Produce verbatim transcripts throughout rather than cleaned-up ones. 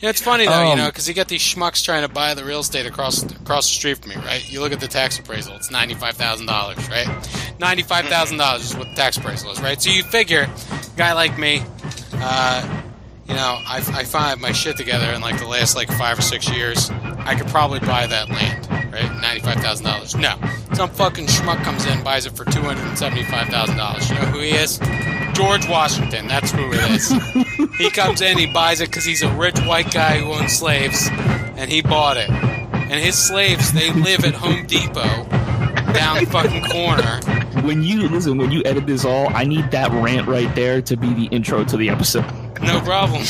Yeah, it's funny, though, um, you know, because you got these schmucks trying to buy the real estate across across the street from me, right? You look at the tax appraisal. It's ninety-five thousand dollars, right? ninety-five thousand dollars is what the tax appraisal is, right? So you figure, a guy like me, uh, you know, I, I find my shit together in, like, the last, like, five or six years. I could probably buy that land, right? ninety-five thousand dollars. No. Some fucking schmuck comes in, buys it for two hundred seventy-five thousand dollars. You know who he is? George Washington. That's who it is. He comes in, he buys it because he's a rich white guy who owns slaves, and he bought it. And his slaves, they live at Home Depot down the fucking corner. When you, listen, when you edit this all, I need that rant right there to be the intro to the episode. No problem.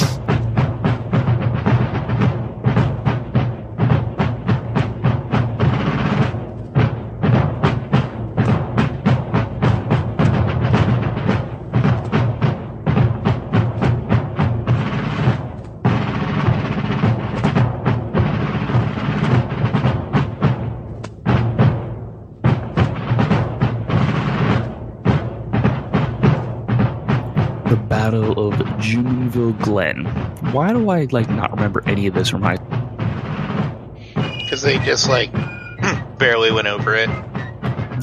Battle of Jumonville Glen. Why do I like not remember any of this from high school? Because they just like barely went over it.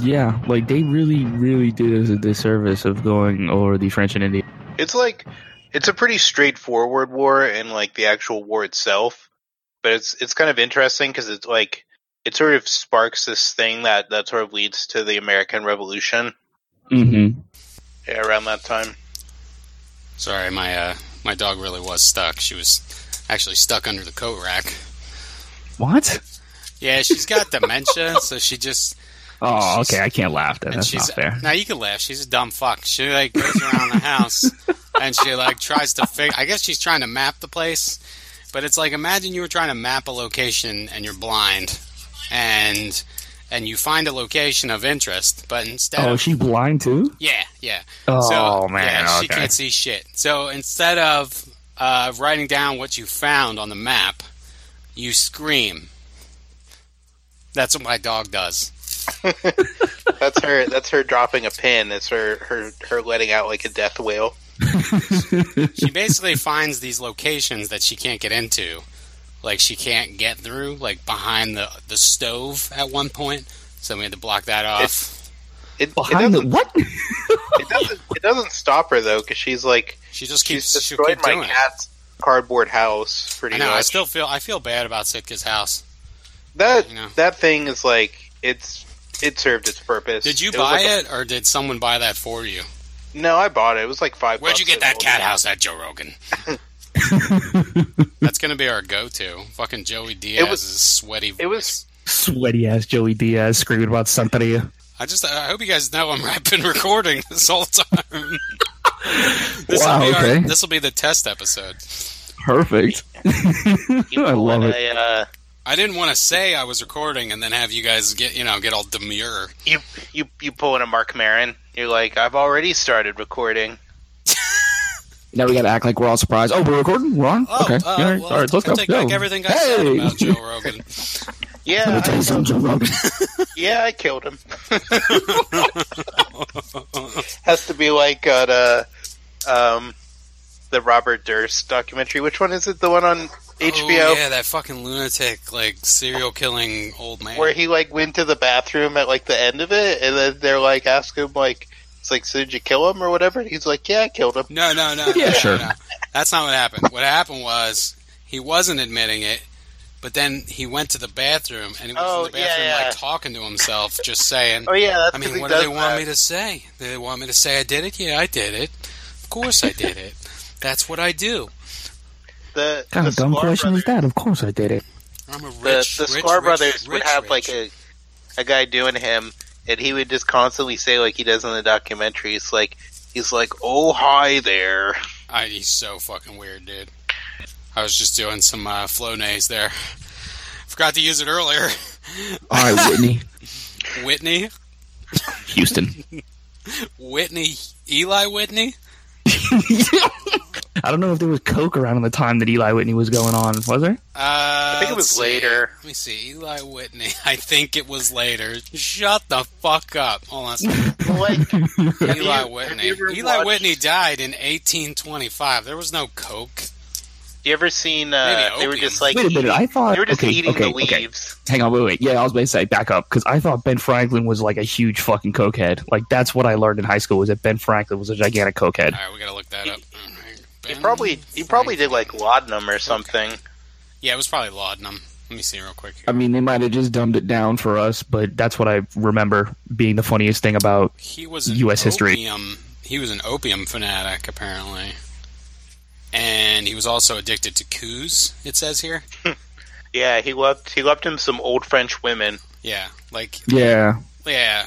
Yeah, like they really, really did us a disservice of going over the French and Indian. It's like it's a pretty straightforward war in like the actual war itself, but it's it's kind of interesting because it's like it sort of sparks this thing that that sort of leads to the American Revolution. Mm-hmm. Yeah, around that time. Sorry, my uh, my dog really was stuck. She was actually stuck under the coat rack. What? Yeah, she's got dementia, so she just... Oh, okay, I can't laugh. That. That's not fair. No, you can laugh. She's a dumb fuck. She, like, goes around the house, and she, like, tries to figure... I guess she's trying to map the place, but it's like, imagine you were trying to map a location, and you're blind, and and you find a location of interest, but instead oh, of... Oh, she's blind too? Yeah, yeah. Oh, so, man, yeah, she okay. can't see shit. So instead of uh, writing down what you found on the map, you scream. That's what my dog does. That's her That's her dropping a pin. That's her, her, her letting out like a death wail. She basically finds these locations that she can't get into. Like, she can't get through, like, behind the, the stove at one point. So we had to block that off. It, it, behind it the what? it, doesn't, it doesn't stop her, though, because she's, like... She just keeps she's destroyed keep my doing cat's it. cardboard house, pretty I know, much. I still feel... I feel bad about Sitka's house. That you know? that thing is, like... it's It served its purpose. Did you it buy like it, a, or did someone buy that for you? No, I bought it. It was, like, five Where'd bucks you get that cat house at, Joe Rogan? That's gonna be our go-to. Fucking Joey Diaz's sweaty voice. It was sweaty ass Joey Diaz screaming about somebody. I just I hope you guys know I'm I've been recording this whole time. this wow, will be okay. This will be the test episode. Perfect. I love it. A, uh... I didn't want to say I was recording and then have you guys get you know get all demure. You you you pull in a Mark Maron. You're like, I've already started recording. Now we gotta act like we're all surprised. Oh, we're recording? We're on? Oh, okay. Uh, all right, well, all right let's go. Take back everything I hey. said about Joe Rogan. Yeah. Let me tell you something, Joe Rogan. Yeah, I killed him. Has to be like uh, the, um, the Robert Durst documentary. Which one is it? The one on H B O? Oh, yeah, that fucking lunatic, like, serial-killing old man. Where he, like, went to the bathroom at, like, the end of it, and then they're, like, asking him, like, it's like, so did you kill him or whatever? And he's like, yeah, I killed him. No, no, no. yeah, no, sure. No. That's not what happened. What happened was he wasn't admitting it, but then he went to the bathroom and he was oh, in the bathroom yeah, yeah. like talking to himself, just saying, oh, yeah, that's I mean, what do they that. want me to say? Do they want me to say I did it? Yeah, I did it. Of course I did it. That's what I do. The, the kind of dumb question is that? Of course I did it. I'm a rich, the, the rich, Sklar rich, brothers rich, would have rich. like a, a guy doing him. And he would just constantly say, like he does in the documentary, it's like, he's like, oh, hi there. I, he's so fucking weird, dude. I was just doing some uh, Flonase there. Forgot to use it earlier. All right, Whitney. Whitney? Houston. Whitney? Eli Whitney? I don't know if there was coke around at the time that Eli Whitney was going on, was there? Uh, I think it was later. Let me see, Eli Whitney. I think it was later. Shut the fuck up. Hold on a second. Like, Eli you, Whitney. Eli watched... Whitney died in eighteen twenty-five. There was no coke. You ever seen? Uh, they were just like. Wait a minute! Eating, I thought they were just okay, eating okay, the leaves. Okay. Hang on, wait, wait. Yeah, I was about to say back up because I thought Ben Franklin was like a huge fucking cokehead. Like that's what I learned in high school was that Ben Franklin was a gigantic cokehead. All right, we gotta look that he, up. Right, ben he probably he probably Franklin. did like laudanum or something. Okay. Yeah, it was probably laudanum. Let me see real quick here. I mean, they might have just dumbed it down for us, but that's what I remember being the funniest thing about he was U S history. Opium, he was an opium fanatic, apparently. And he was also addicted to coups, it says here. yeah, he loved he loved him some old French women. Yeah, like... Yeah. Yeah,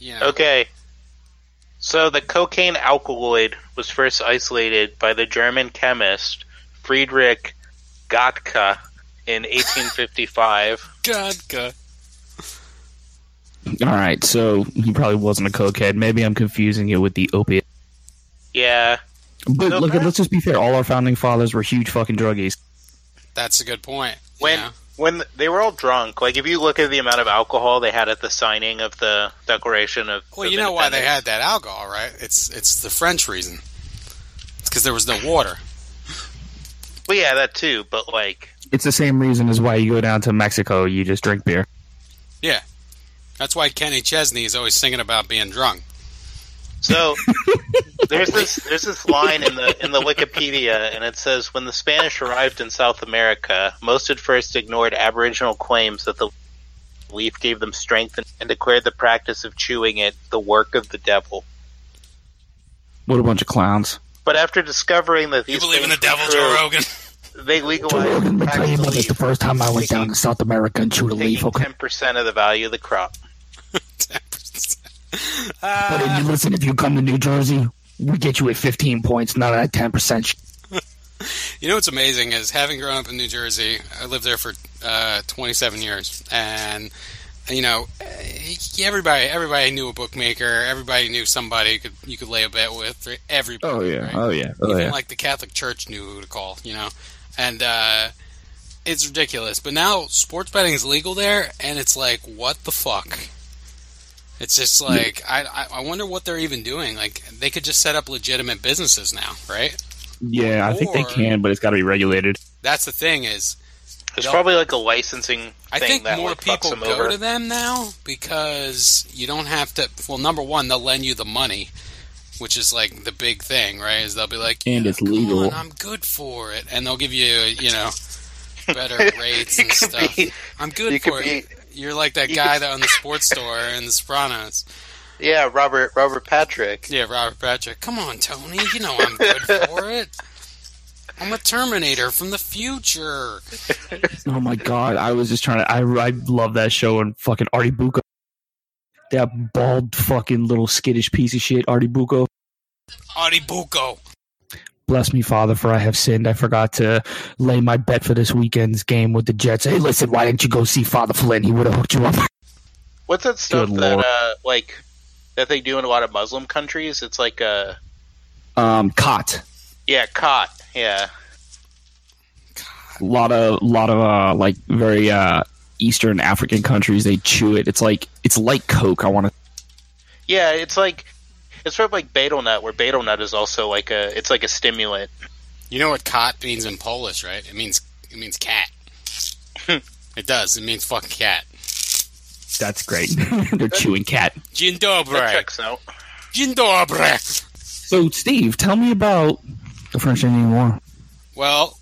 yeah. Okay. So the cocaine alkaloid was first isolated by the German chemist Friedrich Gaedcke in eighteen fifty-five. Gaedcke. All right, so he probably wasn't a cokehead. Maybe I'm confusing it with the opiate. Yeah. But so look, let's just be fair. All our founding fathers were huge fucking druggies. That's a good point. When yeah. when they were all drunk, like if you look at the amount of alcohol they had at the signing of the Declaration of Well, you know why they had that alcohol, right? It's it's the French reason. It's because there was no water. Well, yeah, that too, but like... It's the same reason as why you go down to Mexico, you just drink beer. Yeah. That's why Kenny Chesney is always singing about being drunk. So there's this there's this line in the in the Wikipedia, and it says when the Spanish arrived in South America, most at first ignored Aboriginal claims that the leaf gave them strength and declared the practice of chewing it the work of the devil. What a bunch of clowns! But after discovering that these you believe in the devil, true, Joe Rogan, they legalized. Joe Rogan, I tell you about this the first time I went taking, down to South America and chewed a leaf. Okay, ten percent of the value of the crop. Uh, but if you listen, if you come to New Jersey, we get you at fifteen points, not at ten percent. You know what's amazing is having grown up in New Jersey, I lived there for uh, twenty-seven years, and you know everybody everybody knew a bookmaker, everybody knew somebody you could you could lay a bet with. Everybody, oh yeah, right? oh yeah, oh, even yeah. Like the Catholic Church knew who to call, you know, and uh, it's ridiculous. But now sports betting is legal there, and it's like what the fuck. It's just like, I I wonder what they're even doing. Like, they could just set up legitimate businesses now, right? Yeah, or, I think they can, but it's got to be regulated. That's the thing is... There's probably like a licensing thing I think that more like people them go over. to them now because you don't have to... Well, number one, they'll lend you the money, which is like the big thing, right? Is they'll be like, and yeah, it's legal. On, I'm good for it. And they'll give you, you know, better rates and stuff. Be, I'm good for it. Be, You're like that guy that on the sports store in the Sopranos. Yeah, Robert Robert Patrick. Yeah, Robert Patrick. Come on, Tony. You know I'm good for it. I'm a Terminator from the future. Oh, my God. I was just trying to – I I love that show and fucking Artie Bucco. That bald fucking little skittish piece of shit, Artie Bucco. Artie Bucco. Bless me, Father, for I have sinned. I forgot to lay my bet for this weekend's game with the Jets. Hey, listen, why didn't you go see Father Flynn? He would have hooked you up. What's that stuff Good that, uh, like, that they do in a lot of Muslim countries? It's like a... Um, cot. Yeah, cot, yeah. A lot of, lot of, uh, like, very, uh, Eastern African countries, they chew it. It's like, it's like Coke, I want to... Yeah, it's like... It's sort of like betel nut, where betel nut is also like a, it's like a stimulant. You know what "kot" means in Polish, right? It means it means cat. It does. It means fucking cat. That's great. They're chewing cat. Dzień dobry. That checks out. Dzień dobry. So, Steve, tell me about the French and Indian War. Well,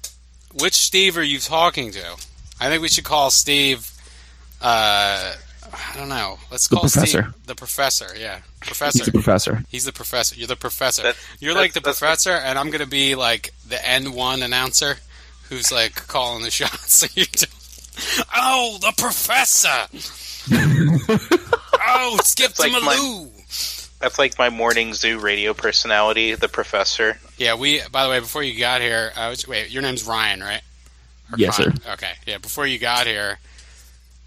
which Steve are you talking to? I think we should call Steve. Uh, I don't know. Let's call the professor. Steve the professor, yeah. Professor. He's the professor. He's the professor. You're the professor. That's, You're that's, like the professor, and I'm going to be like the N one announcer who's like calling the shots. Oh, the professor! Oh, Skip to like Malou! My, that's like my morning zoo radio personality, the professor. Yeah, we, by the way, before you got here, I was, wait, your name's Ryan, right? Or yes, Con? sir. Okay, yeah, before you got here,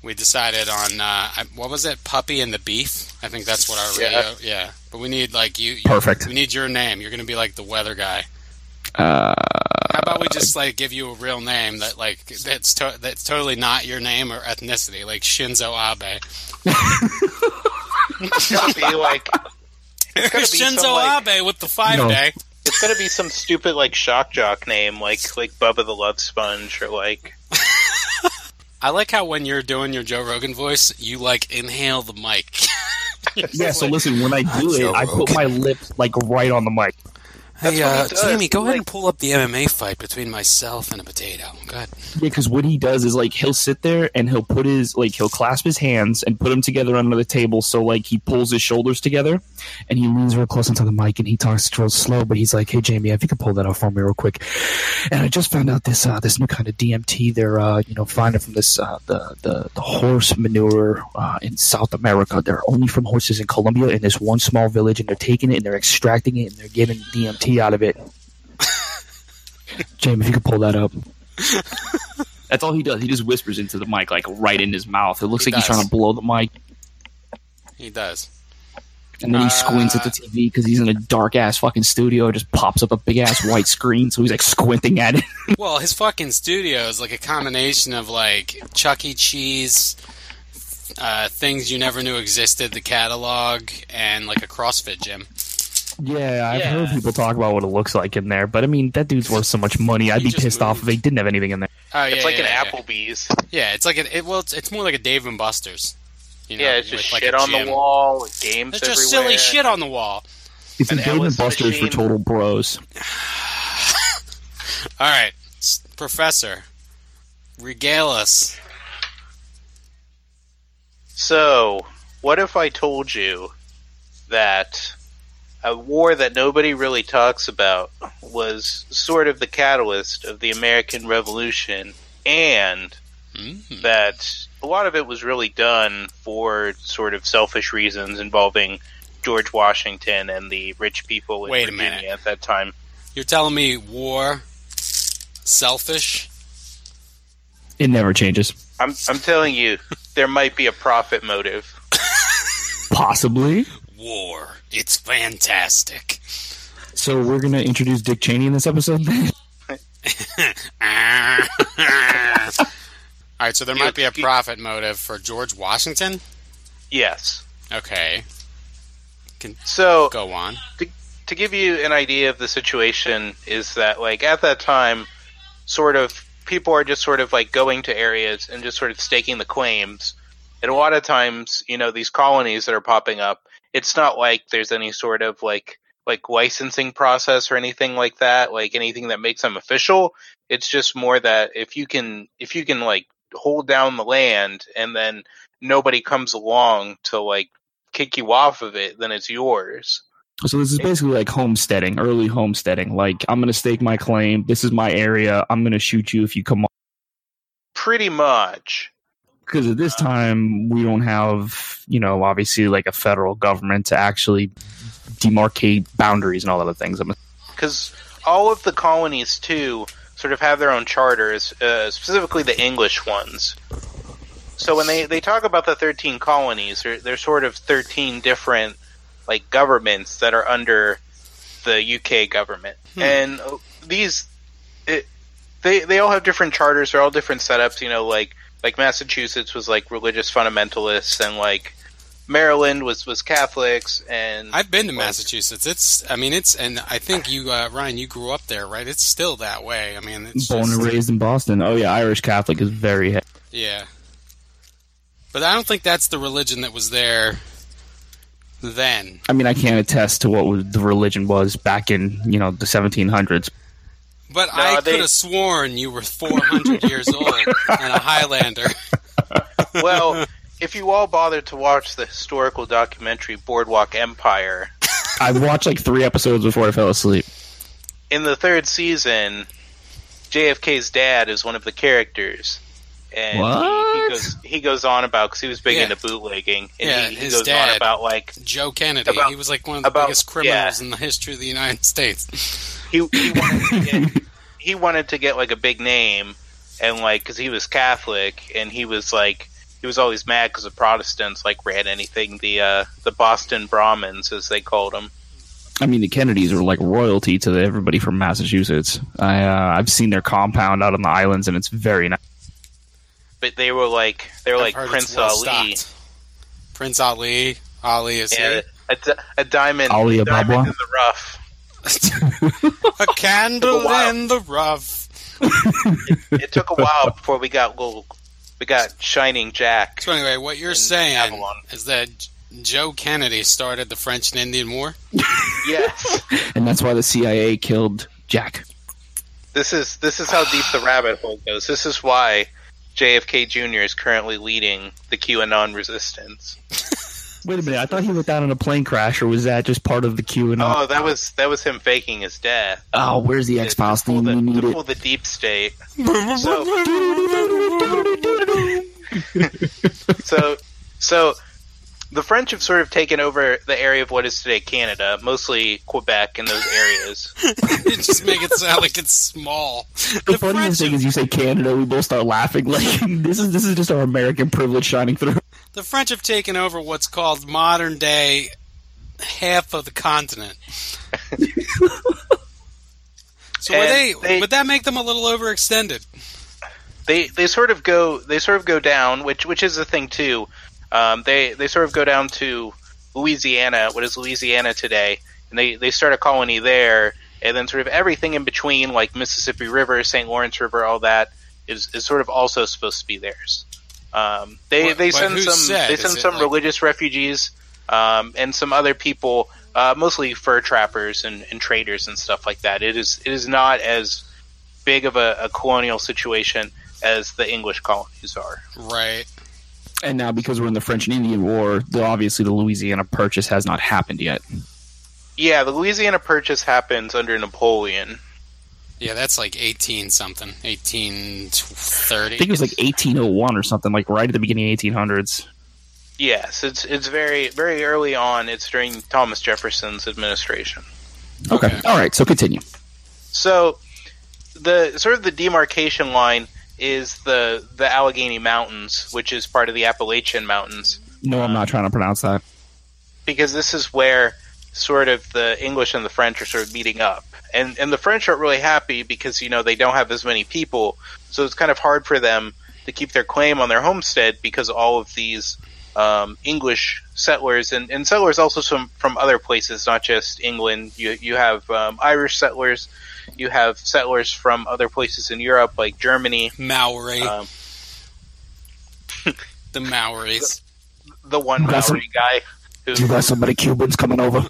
we decided on, uh, what was it? Puppy and the Beef? I think that's what our radio, yeah. yeah. But we need, like, you, you. Perfect. We need your name. You're going to be, like, the weather guy. Uh, How about we just, like, give you a real name that, like, that's to- that's totally not your name or ethnicity, like Shinzo Abe. It's got to be, like... It's gotta be Shinzo some, like, Abe with the five-day. No. it's gonna be some stupid like shock jock name, like like Bubba the Love Sponge, or like. I like how when you're doing your Joe Rogan voice, you like inhale the mic. Yeah, so like, listen, when I do it, Joe I Rogan. Put my lips like right on the mic. That's hey, uh, Tammy, go like, ahead and pull up the M M A fight between myself and a potato. Go ahead. Yeah, because what he does is, like, he'll sit there and he'll put his, like, he'll clasp his hands and put them together under the table so, like, he pulls his shoulders together and he leans real close onto the mic and he talks real slow, but he's like, hey, Jamie, if you could pull that off for me real quick. And I just found out this uh, this new kind of D M T they're, uh, you know, finding from this, uh, the, the, the horse manure uh, in South America. They're only from horses in Colombia in this one small village, and they're taking it and they're extracting it and they're giving D M T out of it. Jamie, if you could pull that up. That's all he does. He just whispers into the mic, like right in his mouth. It looks he like does. He's trying to blow the mic. He does. And then he uh, squints at the T V because he's in a dark ass fucking studio. It just pops up a big ass white screen, so he's like squinting at it. Well, his fucking studio is like a combination of like Chuck E. Cheese, uh, things you never knew existed, the catalog, and like a CrossFit gym. Yeah, I've yeah. heard people talk about what it looks like in there, but I mean, that dude's worth so much money. I'd he be pissed moved. off if they didn't have anything in there. Oh, yeah, it's like yeah, an yeah. Applebee's. Yeah, it's like an it, well, it's, it's more like a Dave and Buster's. You know, yeah, it's just like shit on the wall, games. It's just everywhere. Silly shit on the wall. It's an a Dave and Buster's machine. For total bros. All right, Professor, regale us. So, what if I told you that? A war that nobody really talks about was sort of the catalyst of the American Revolution, and mm-hmm. that a lot of it was really done for sort of selfish reasons involving George Washington and the rich people in Wait Virginia a minute. At that time. You're telling me war, selfish? It never changes. I'm, I'm telling you, there might be a profit motive. Possibly. War. It's fantastic. So we're going to introduce Dick Cheney in this episode? All right, so there might be a profit motive for George Washington? Yes. Okay. Can, so go on. To, to give you an idea of the situation is that, like, at that time, sort of people are just sort of, like, going to areas and just sort of staking the claims. And a lot of times, you know, these colonies that are popping up, it's not like there's any sort of like like licensing process or anything like that, like anything that makes them official. It's just more that if you can if you can like hold down the land and then nobody comes along to like kick you off of it, then it's yours. So this is basically like homesteading, early homesteading. Like, I'm gonna stake my claim, this is my area, I'm gonna shoot you if you come on. Pretty much. Because at this time, we don't have, you know, obviously, like, a federal government to actually demarcate boundaries and all other things. Because all of the colonies, too, sort of have their own charters, uh, specifically the English ones. So when they, they talk about the thirteen colonies, they're, they're sort of thirteen different, like, governments that are under the U K government. Hmm. And these, it, they, they all have different charters, they're all different setups, you know, like... Like, Massachusetts was, like, religious fundamentalists, and, like, Maryland was, was Catholics, and... I've been to Massachusetts. It's, I mean, it's, and I think you, uh, Ryan, you grew up there, right? It's still that way. I mean, it's Born just, and raised in Boston. Oh, yeah, Irish Catholic is very... He- yeah. But I don't think that's the religion that was there then. I mean, I can't attest to what the religion was back in, you know, the seventeen hundreds. But no, I they... could have sworn you were four hundred years old and a Highlander. Well, if you all bothered to watch the historical documentary Boardwalk Empire... I watched like three episodes before I fell asleep. In the third season, J F K's dad is one of the characters. And what? He, he, goes, he goes on about, because he was big yeah. into bootlegging, and yeah, he, he his goes dad, on about like... Joe Kennedy, about, he was like one of the about, biggest criminals yeah. in the history of the United States. He, he wanted to get, he wanted to get like a big name, and like because he was Catholic, and he was like he was always mad because the Protestants like ran anything the uh, the Boston Brahmins as they called them. I mean, the Kennedys were like royalty to the, everybody from Massachusetts. I uh, I've seen their compound out on the islands, and it's very nice. But they were like they were I've like Prince well Ali, stocked. Prince Ali, Ali is yeah, a, a diamond, Ali Ababa. Diamond in the rough. A candle in the rough. It, it took a while before we got little, we got Shining Jack. So anyway, what you're saying Avalon. is that Joe Kennedy started the French and Indian War? Yes. And that's why the C I A killed Jack. This is this is how deep the rabbit hole goes. This is why J F K Junior is currently leading the QAnon resistance. Wait a minute! I thought he went down in a plane crash, or was that just part of the QAnon? Oh, that was that was him faking his death. Oh, where's the X-Files thing? We need it. To pull the deep state. So, so, so, the French have sort of taken over the area of what is today Canada, mostly Quebec and those areas. You just make it sound like it's small. The, the funniest French thing is you say Canada, we both start laughing. Like this is this is just our American privilege shining through. The French have taken over what's called modern-day half of the continent. So were they, they, would that make them a little overextended? They they sort of go they sort of go down, which which is the thing too. Um, they they sort of go down to Louisiana, what is Louisiana today, and they, they start a colony there, and then sort of everything in between, like Mississippi River, Saint Lawrence River, all that is is sort of also supposed to be theirs. Um, they, what, they send some said? they send some like... religious refugees um, and some other people, uh, mostly fur trappers and, and traders and stuff like that. It is it is not as big of a, a colonial situation as the English colonies are. Right. And now because we're in the French and Indian War, the, obviously the Louisiana Purchase has not happened yet. Yeah, the Louisiana Purchase happens under Napoleon. Yeah, that's like eighteen something, eighteen thirty. I think it was like eighteen oh one or something, like right at the beginning of eighteen hundreds. Yes, it's it's very very early on. It's during Thomas Jefferson's administration. Okay, okay. All right, so continue. So the sort of the demarcation line is the, the Allegheny Mountains, which is part of the Appalachian Mountains. No, I'm not trying to pronounce that. Because this is where sort of the English and the French are sort of meeting up. And and the French aren't really happy because, you know, they don't have as many people, so it's kind of hard for them to keep their claim on their homestead because all of these um, English settlers, and, and settlers also from, from other places, not just England. You you have um, Irish settlers, you have settlers from other places in Europe like Germany. Maori. Um, the Maoris. The, the one That's Maori a- guy. Who, you got somebody Cubans coming over?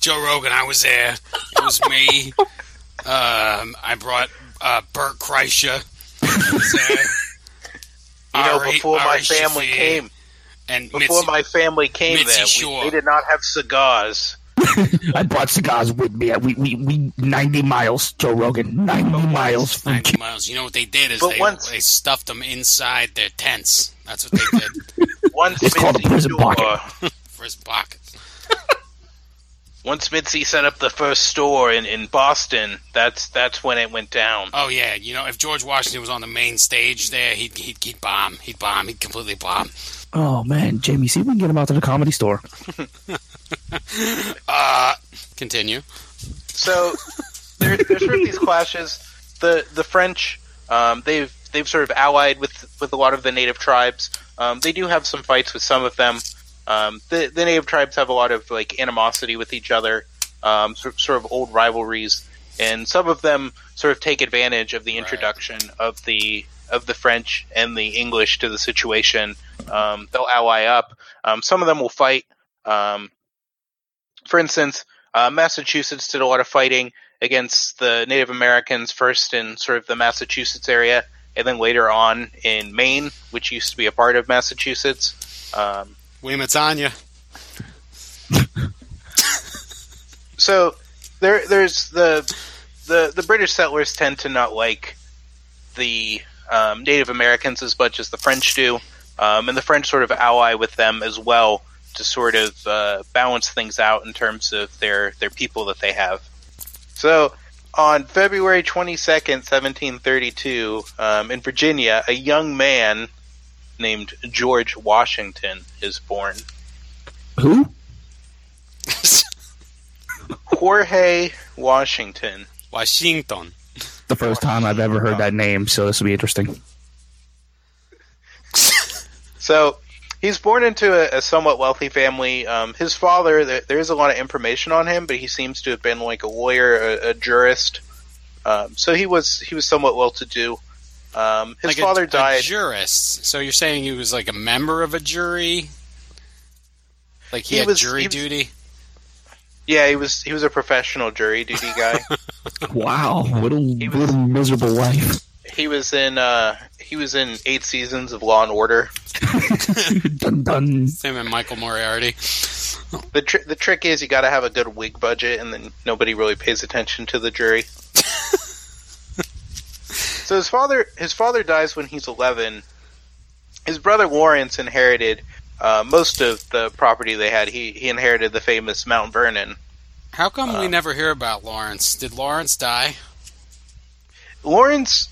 Joe Rogan, I was there. It was me. Um, I brought uh, Bert Kreischer. You know, Ari, before Ari my family Shafir came, and before Mitzi, my family came Mitzi there, we, they did not have cigars. I brought cigars with me. We we, we ninety miles, Joe Rogan, ninety oh, miles from ninety Cuba. Miles. You know what they did is they, once, they stuffed them inside their tents. That's what they did. Once it's Mitzi called a prison pocket. Pocket. Once Mitzi set up the first store in, in Boston, that's that's when it went down. Oh yeah, you know, if George Washington was on the main stage there, he'd he'd, he'd bomb, he'd bomb, he'd completely bomb. Oh man, Jamie, see if we can get him out to the Comedy Store. uh, continue. So there, there's sort of these clashes. The the French, um, they've they've sort of allied with with a lot of the native tribes. Um, they do have some fights with some of them. Um, the, the native tribes have a lot of like animosity with each other, um, sort, sort of old rivalries, and some of them sort of take advantage of the introduction right. of the of the French and the English to the situation. Um, they'll ally up. Um, some of them will fight. Um, for instance, uh, Massachusetts did a lot of fighting against the Native Americans first in sort of the Massachusetts area, and then later on in Maine, which used to be a part of Massachusetts. Um, We Matanya. So there, there's the the the British settlers tend to not like the um, Native Americans as much as the French do, um, and the French sort of ally with them as well to sort of uh, balance things out in terms of their their people that they have. So on February twenty second, seventeen thirty two, um, in Virginia, a young man named George Washington is born. Who? Jorge Washington. Washington. The first time I've ever heard that name, so this will be interesting. So, He's born into a, a somewhat wealthy family. Um, his father, there, there is a lot of information on him, but he seems to have been like a lawyer, a, a jurist. Um, so he was he was somewhat well-to-do. Um, his like father a, died. A jurist. So you're saying he was like a member of a jury? Like he, he had was, jury he, duty? Yeah, he was he was a professional jury duty guy. Wow, what a, was, what a miserable life. He was in uh, he was in eight seasons of Law and Order. Dun dun. Same and Michael Moriarty. The tr- the trick is you got to have a good wig budget, and then nobody really pays attention to the jury. So his father his father dies when he's eleven. His brother Lawrence inherited uh, most of the property they had. He he inherited the famous Mount Vernon. How come um, we never hear about Lawrence? Did Lawrence die? Lawrence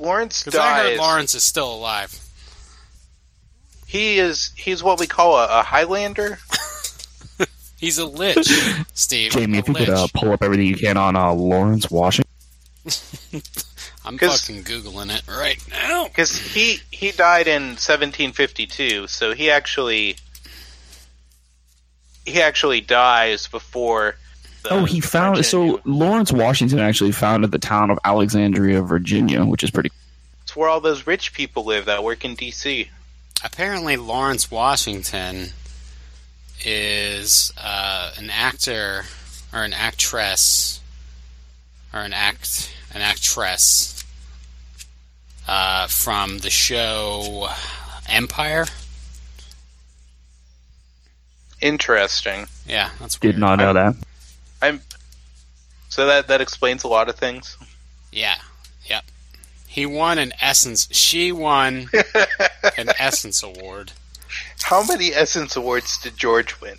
Lawrence dies. I heard Lawrence is still alive. He is he's what we call a, a Highlander. He's a lich, Steve. Jamie, if you lich. could uh, pull up everything you can on uh, Lawrence Washington. I'm fucking Googling it right now. Because he, he died in seventeen fifty-two, so he actually he actually dies before the Oh, he found... Virginia. So Lawrence Washington actually founded the town of Alexandria, Virginia, which is pretty... It's where all those rich people live that work in D C Apparently Lawrence Washington is uh, an actor or an actress or an act an actress uh, from the show Empire. Interesting. Yeah, that's weird. Did not know I'm, that. I'm so that that explains a lot of things. Yeah. Yep. He won an Essence. She won an Essence award. How many Essence Awards did George win?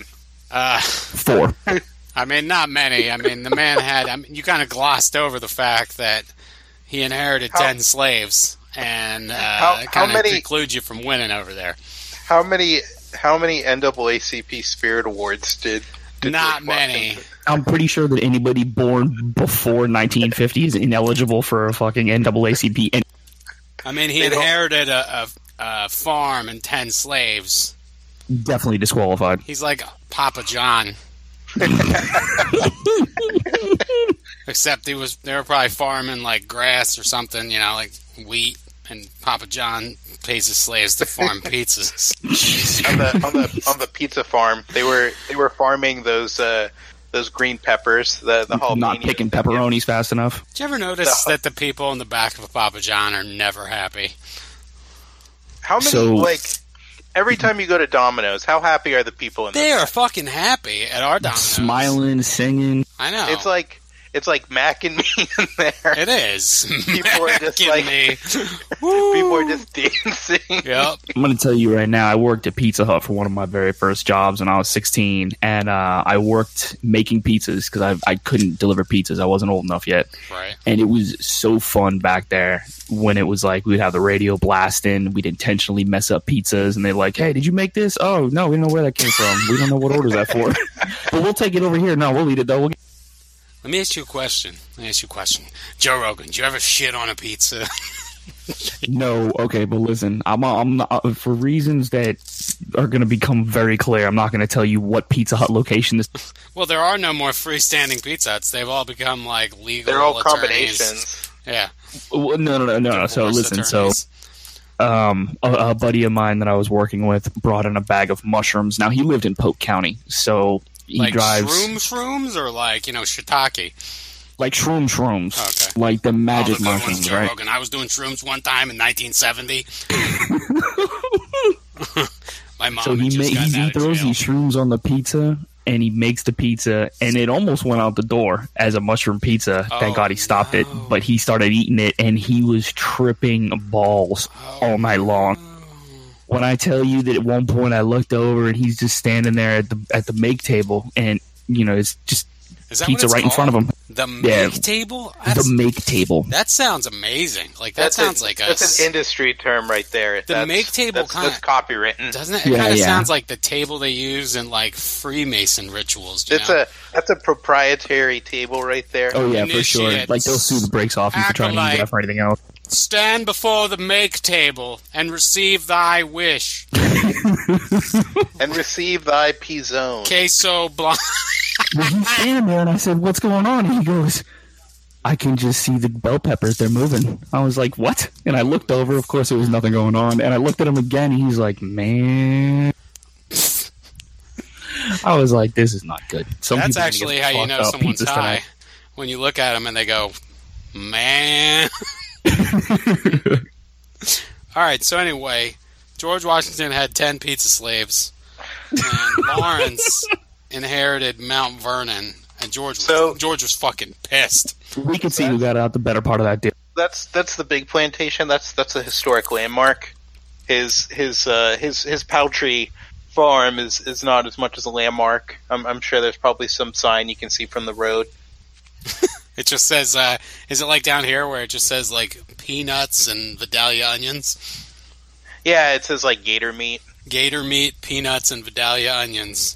Uh, Four. I mean, not many. I mean, the man had... I mean, you kind of glossed over the fact that he inherited how, ten slaves, and uh, kind of precludes you from winning over there. How many How many N double A C P Spirit Awards did... did not George many. Washington? I'm pretty sure that anybody born before nineteen fifty is ineligible for a fucking N double A C P. I mean, he they inherited a... a Uh, farm and ten slaves. Definitely disqualified. He's like Papa John. Except he was they were probably farming like grass or something, you know, like wheat, and Papa John pays his slaves to farm pizzas. on the on the on the pizza farm, they were they were farming those uh, those green peppers, the the jalapenos. Not picking pepperonis fast enough. Did you ever notice the- that the people in the back of a Papa John are never happy? How many, so, like, every time you go to Domino's, how happy are the people in there? They are fucking happy at our Domino's. Smiling, singing. I know. It's like it's like Mac and me in there. It is. People Mac are just like, me. People are just dancing. Yep. I'm going to tell you right now, I worked at Pizza Hut for one of my very first jobs when I was sixteen, and uh, I worked making pizzas because I, I couldn't deliver pizzas. I wasn't old enough yet. Right. And it was so fun back there when it was like we'd have the radio blasting, we'd intentionally mess up pizzas, and they're like, hey, did you make this? Oh, no, we don't know where that came from. We don't know what order that for. But we'll take it over here. No, we'll eat it, though. We'll get- Let me ask you a question. Let me ask you a question. Joe Rogan, do you ever shit on a pizza? No. Okay, but listen, I'm, I'm not, for reasons that are going to become very clear, I'm not going to tell you what Pizza Hut location this is. Well, there are no more freestanding Pizza Huts. They've all become, like, legal They're all attorneys. Combinations. Yeah. Well, no, no, no, no, no. So, listen, attorneys. so um, a, a buddy of mine that I was working with brought in a bag of mushrooms. Now, he lived in Polk County, so... He like drives, shroom shrooms or like, you know, shiitake? Like shroom shrooms. Oh, okay. Like the magic oh, the mushrooms, ones, right? Rogan. I was doing shrooms one time in nineteen seventy. My mom so he, just ma- got he throws jail. These shrooms on the pizza, and he makes the pizza, and it almost went out the door as a mushroom pizza. Oh, Thank God he stopped no. it. But he started eating it, and he was tripping balls oh, all night long. No. When I tell you that at one point I looked over and he's just standing there at the at the make table, and you know it's just Is that pizza what it's right called? In front of him. The make yeah. table? That's, the make table. That sounds amazing. Like that that's sounds a, like a, that's an industry term right there. The that's, make table kind of copywritten, doesn't it? It yeah, kind of yeah. sounds like the table they use in like Freemason rituals. You it's know? a that's a proprietary table right there. Oh yeah, Initiates. For sure. Like they'll sue the brakes off you for trying to use that for anything else. Stand before the make table and receive thy wish. And receive thy P-zone. Queso blind. Well, he's standing there, and I said, what's going on? And he goes, I can just see the bell peppers. They're moving. I was like, what? And I looked over. Of course, there was nothing going on. And I looked at him again, and he's like, man. I was like, this is not good. Some That's actually how you know someone's high. Tonight. When you look at them and they go, man. All right, so anyway, George Washington had ten pizza slaves. And Lawrence inherited Mount Vernon. And George was, so, George was fucking pissed. We could see who got out the better part of that deal. That's that's the big plantation. That's that's a historic landmark. His his uh, his his paltry farm is, is not as much as a landmark. I'm, I'm sure there's probably some sign you can see from the road. It just says, uh, is it like down here where it just says like peanuts and Vandalia onions? Yeah, it says like gator meat. Gator meat, peanuts, and Vandalia onions.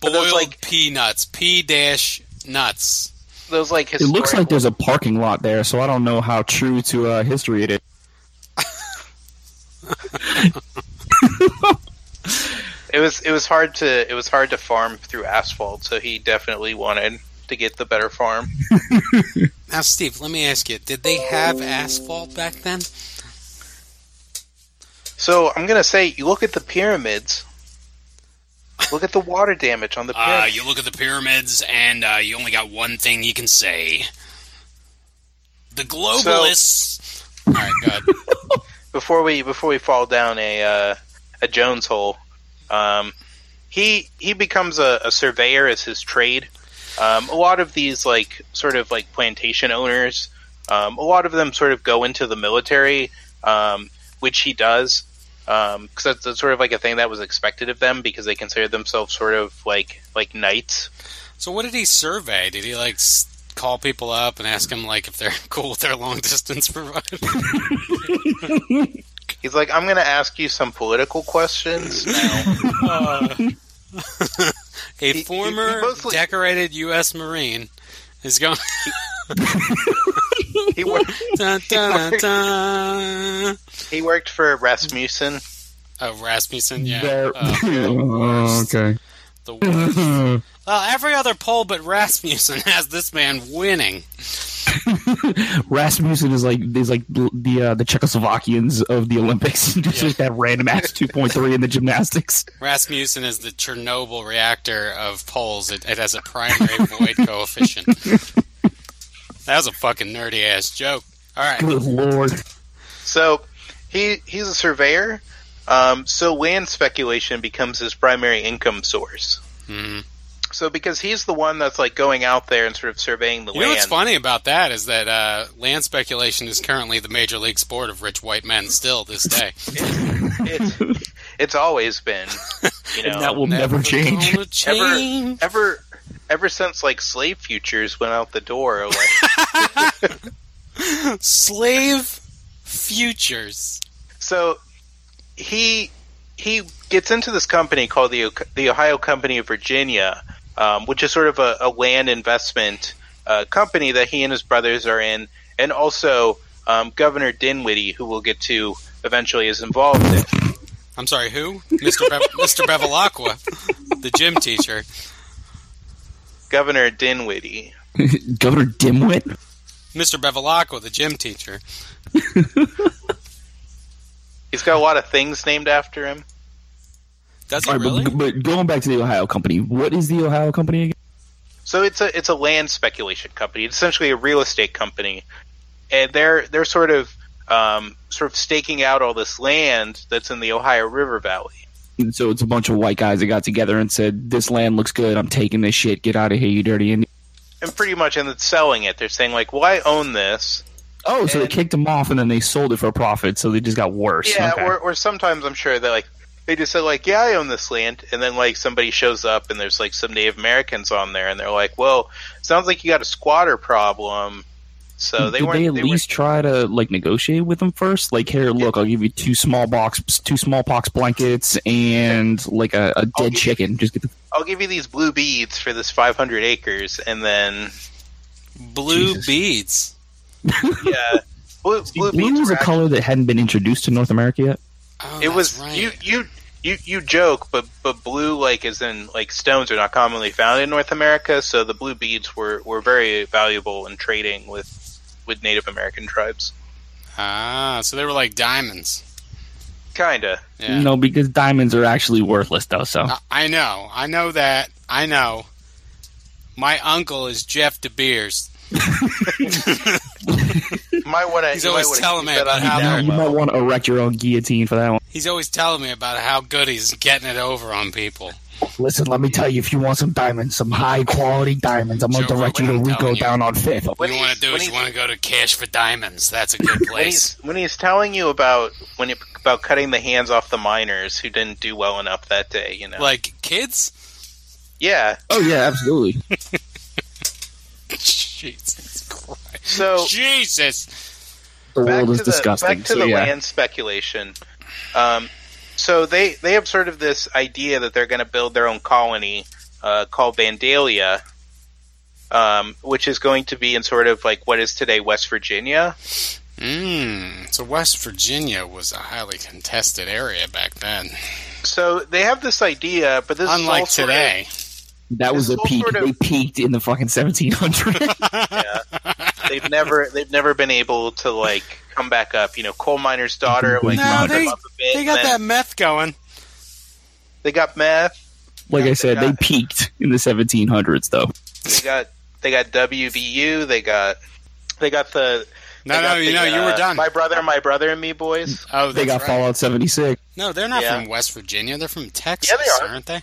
Boiled like, peanuts. P-nuts. Those like It looks like there's a parking lot there, so I don't know how true to uh, history it is. it was it was hard to it was hard to farm through asphalt, so he definitely wanted to get the better farm. Now, Steve, let me ask you, did they have asphalt back then? So I'm gonna say, you look at the pyramids. Look at the water damage on the pyramids. Uh, you look at the pyramids, and uh, you only got one thing you can say. The globalists. So, all right, go ahead. Before we before we fall down a uh, a Jones hole, um, he he becomes a, a surveyor as his trade. Um, a lot of these like sort of like plantation owners, um, a lot of them sort of go into the military, um, which he does. Because um, that's, that's sort of like a thing that was expected of them, because they considered themselves sort of like like knights. So what did he survey? Did he like call people up and ask them like if they're cool with their long distance provider? He's like, I'm going to ask you some political questions now. uh, a he, former he mostly... decorated U S Marine is going. He worked, dun, dun, he, worked, dun. he worked for Rasmussen. Oh, Rasmussen, yeah. There, oh, oh, okay. The worst. Well, every other poll but Rasmussen has this man winning. Rasmussen is like is like the uh, the Czechoslovakians of the Olympics. Just yeah. Like that random ass two point three in the gymnastics. Rasmussen is the Chernobyl reactor of polls. It, it has a primary void coefficient. That was a fucking nerdy ass joke. All right. Good lord. So he he's a surveyor. Um, so land speculation becomes his primary income source. Mm-hmm. So because he's the one that's like going out there and sort of surveying the you land. You know what's funny about that is that uh, land speculation is currently the major league sport of rich white men still this day. It's, it's, it's always been. You know, and that will never, never change. change. Ever. Ever. Ever since, like, slave futures went out the door. Like... Slave futures. So he he gets into this company called the the Ohio Company of Virginia, um, which is sort of a, a land investment uh, company that he and his brothers are in, and also um, Governor Dinwiddie, who we'll get to eventually, is involved in. I'm sorry, who? Mister Be- Mister Bevilacqua, the gym teacher. Governor Dinwiddie. Governor Dimwit? Mister Bevilacqua, the gym teacher. He's got a lot of things named after him. Does he right, really? But, but going back to the Ohio Company, what is the Ohio Company again? So it's a it's a land speculation company. It's essentially a real estate company, and they're they're sort of um, sort of staking out all this land that's in the Ohio River Valley. And so it's a bunch of white guys that got together and said, this land looks good, I'm taking this shit, get out of here, you dirty Indian. And pretty much, and it's selling it. They're saying, like, well, I own this. Oh, and so they kicked them off, and then they sold it for a profit, so they just got worse. Yeah, okay. or, or sometimes I'm sure they like they just said, like, yeah, I own this land, and then, like, somebody shows up, and there's, like, some Native Americans on there, and they're like, well, sounds like you got a squatter problem. So they Did weren't, they at they least weren't... try to like negotiate with them first? Like, here, look, I'll give you two small box, two smallpox blankets, and like a, a dead chicken. You, Just get. The... I'll give you these blue beads for this five hundred acres, and then blue Jesus. beads. Yeah, Blue, blue, blue was a color that hadn't been introduced to North America yet. Oh, it was right. you, you, you, you joke, but but blue, like as in like stones, are not commonly found in North America. So the blue beads were, were very valuable in trading with with Native American tribes. Ah, so they were like diamonds. Kinda. Yeah. No, because diamonds are actually worthless, though. So I, I know, I know that, I know. My uncle is Jeff DeBeers. might wanna, He's always might telling me about how now, you might want to erect your own guillotine for that one. He's always telling me about how good he's getting it over on people. Listen, let me tell you, if you want some diamonds, some high quality diamonds, I'm going to direct you to Rico down on Fifth. What you want to do is you want to go to Cash for Diamonds. That's a good place. When he's, when he's telling you about when it, about cutting the hands off the miners who didn't do well enough that day, you know, like kids. Yeah. Oh yeah, absolutely. Jesus Christ. So Jesus, the world is disgusting. Back to the land speculation. Um, so they they have sort of this idea that they're going to build their own colony uh, called Vandalia, um, which is going to be in sort of like what is today West Virginia. Mm. So West Virginia was a highly contested area back then. So they have this idea, but this unlike is all today. Sort of, That was a peak. Sort of, they peaked in the fucking seventeen hundreds. Yeah. They've never, they've never been able to like come back up. You know, coal miner's daughter. Like, no, they, up a bit, they got that meth going. They got meth. Like yeah, I said, they, got, they peaked in the seventeen hundreds, though. They got, they got W V U. They got, they got the. No, no, you know, you were done. My brother, my brother, and me, boys. Oh, they got Fallout seventy-six. No, they're not from West Virginia. They're from Texas, yeah, they are. Aren't they?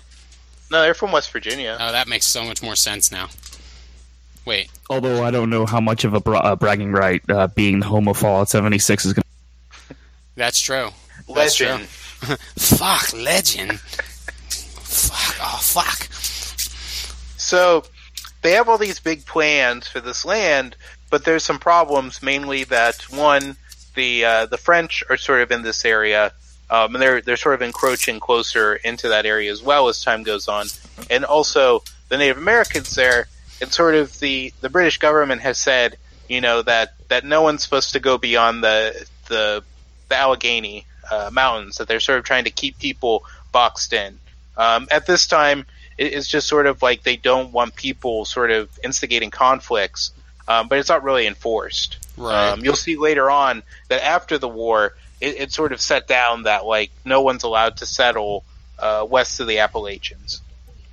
No, they're from West Virginia. Oh, that makes so much more sense now. Wait. Although I don't know how much of a bra- uh, bragging right uh, being the home of Fallout seventy-six is going to... That's true. That's legend. True. Fuck, legend. Fuck, oh, fuck. So, they have all these big plans for this land, but there's some problems, mainly that, one, the uh, the French are sort of in this area... Um, and they're they're sort of encroaching closer into that area as well as time goes on, and also the Native Americans there. And sort of the, the British government has said, you know, that, that no one's supposed to go beyond the the, the Allegheny uh, mountains. That they're sort of trying to keep people boxed in. Um, at this time, it, it's just sort of like they don't want people sort of instigating conflicts, um, but it's not really enforced. Right. Um, you'll see later on that after the war. It, it sort of set down that like no one's allowed to settle uh, west of the Appalachians,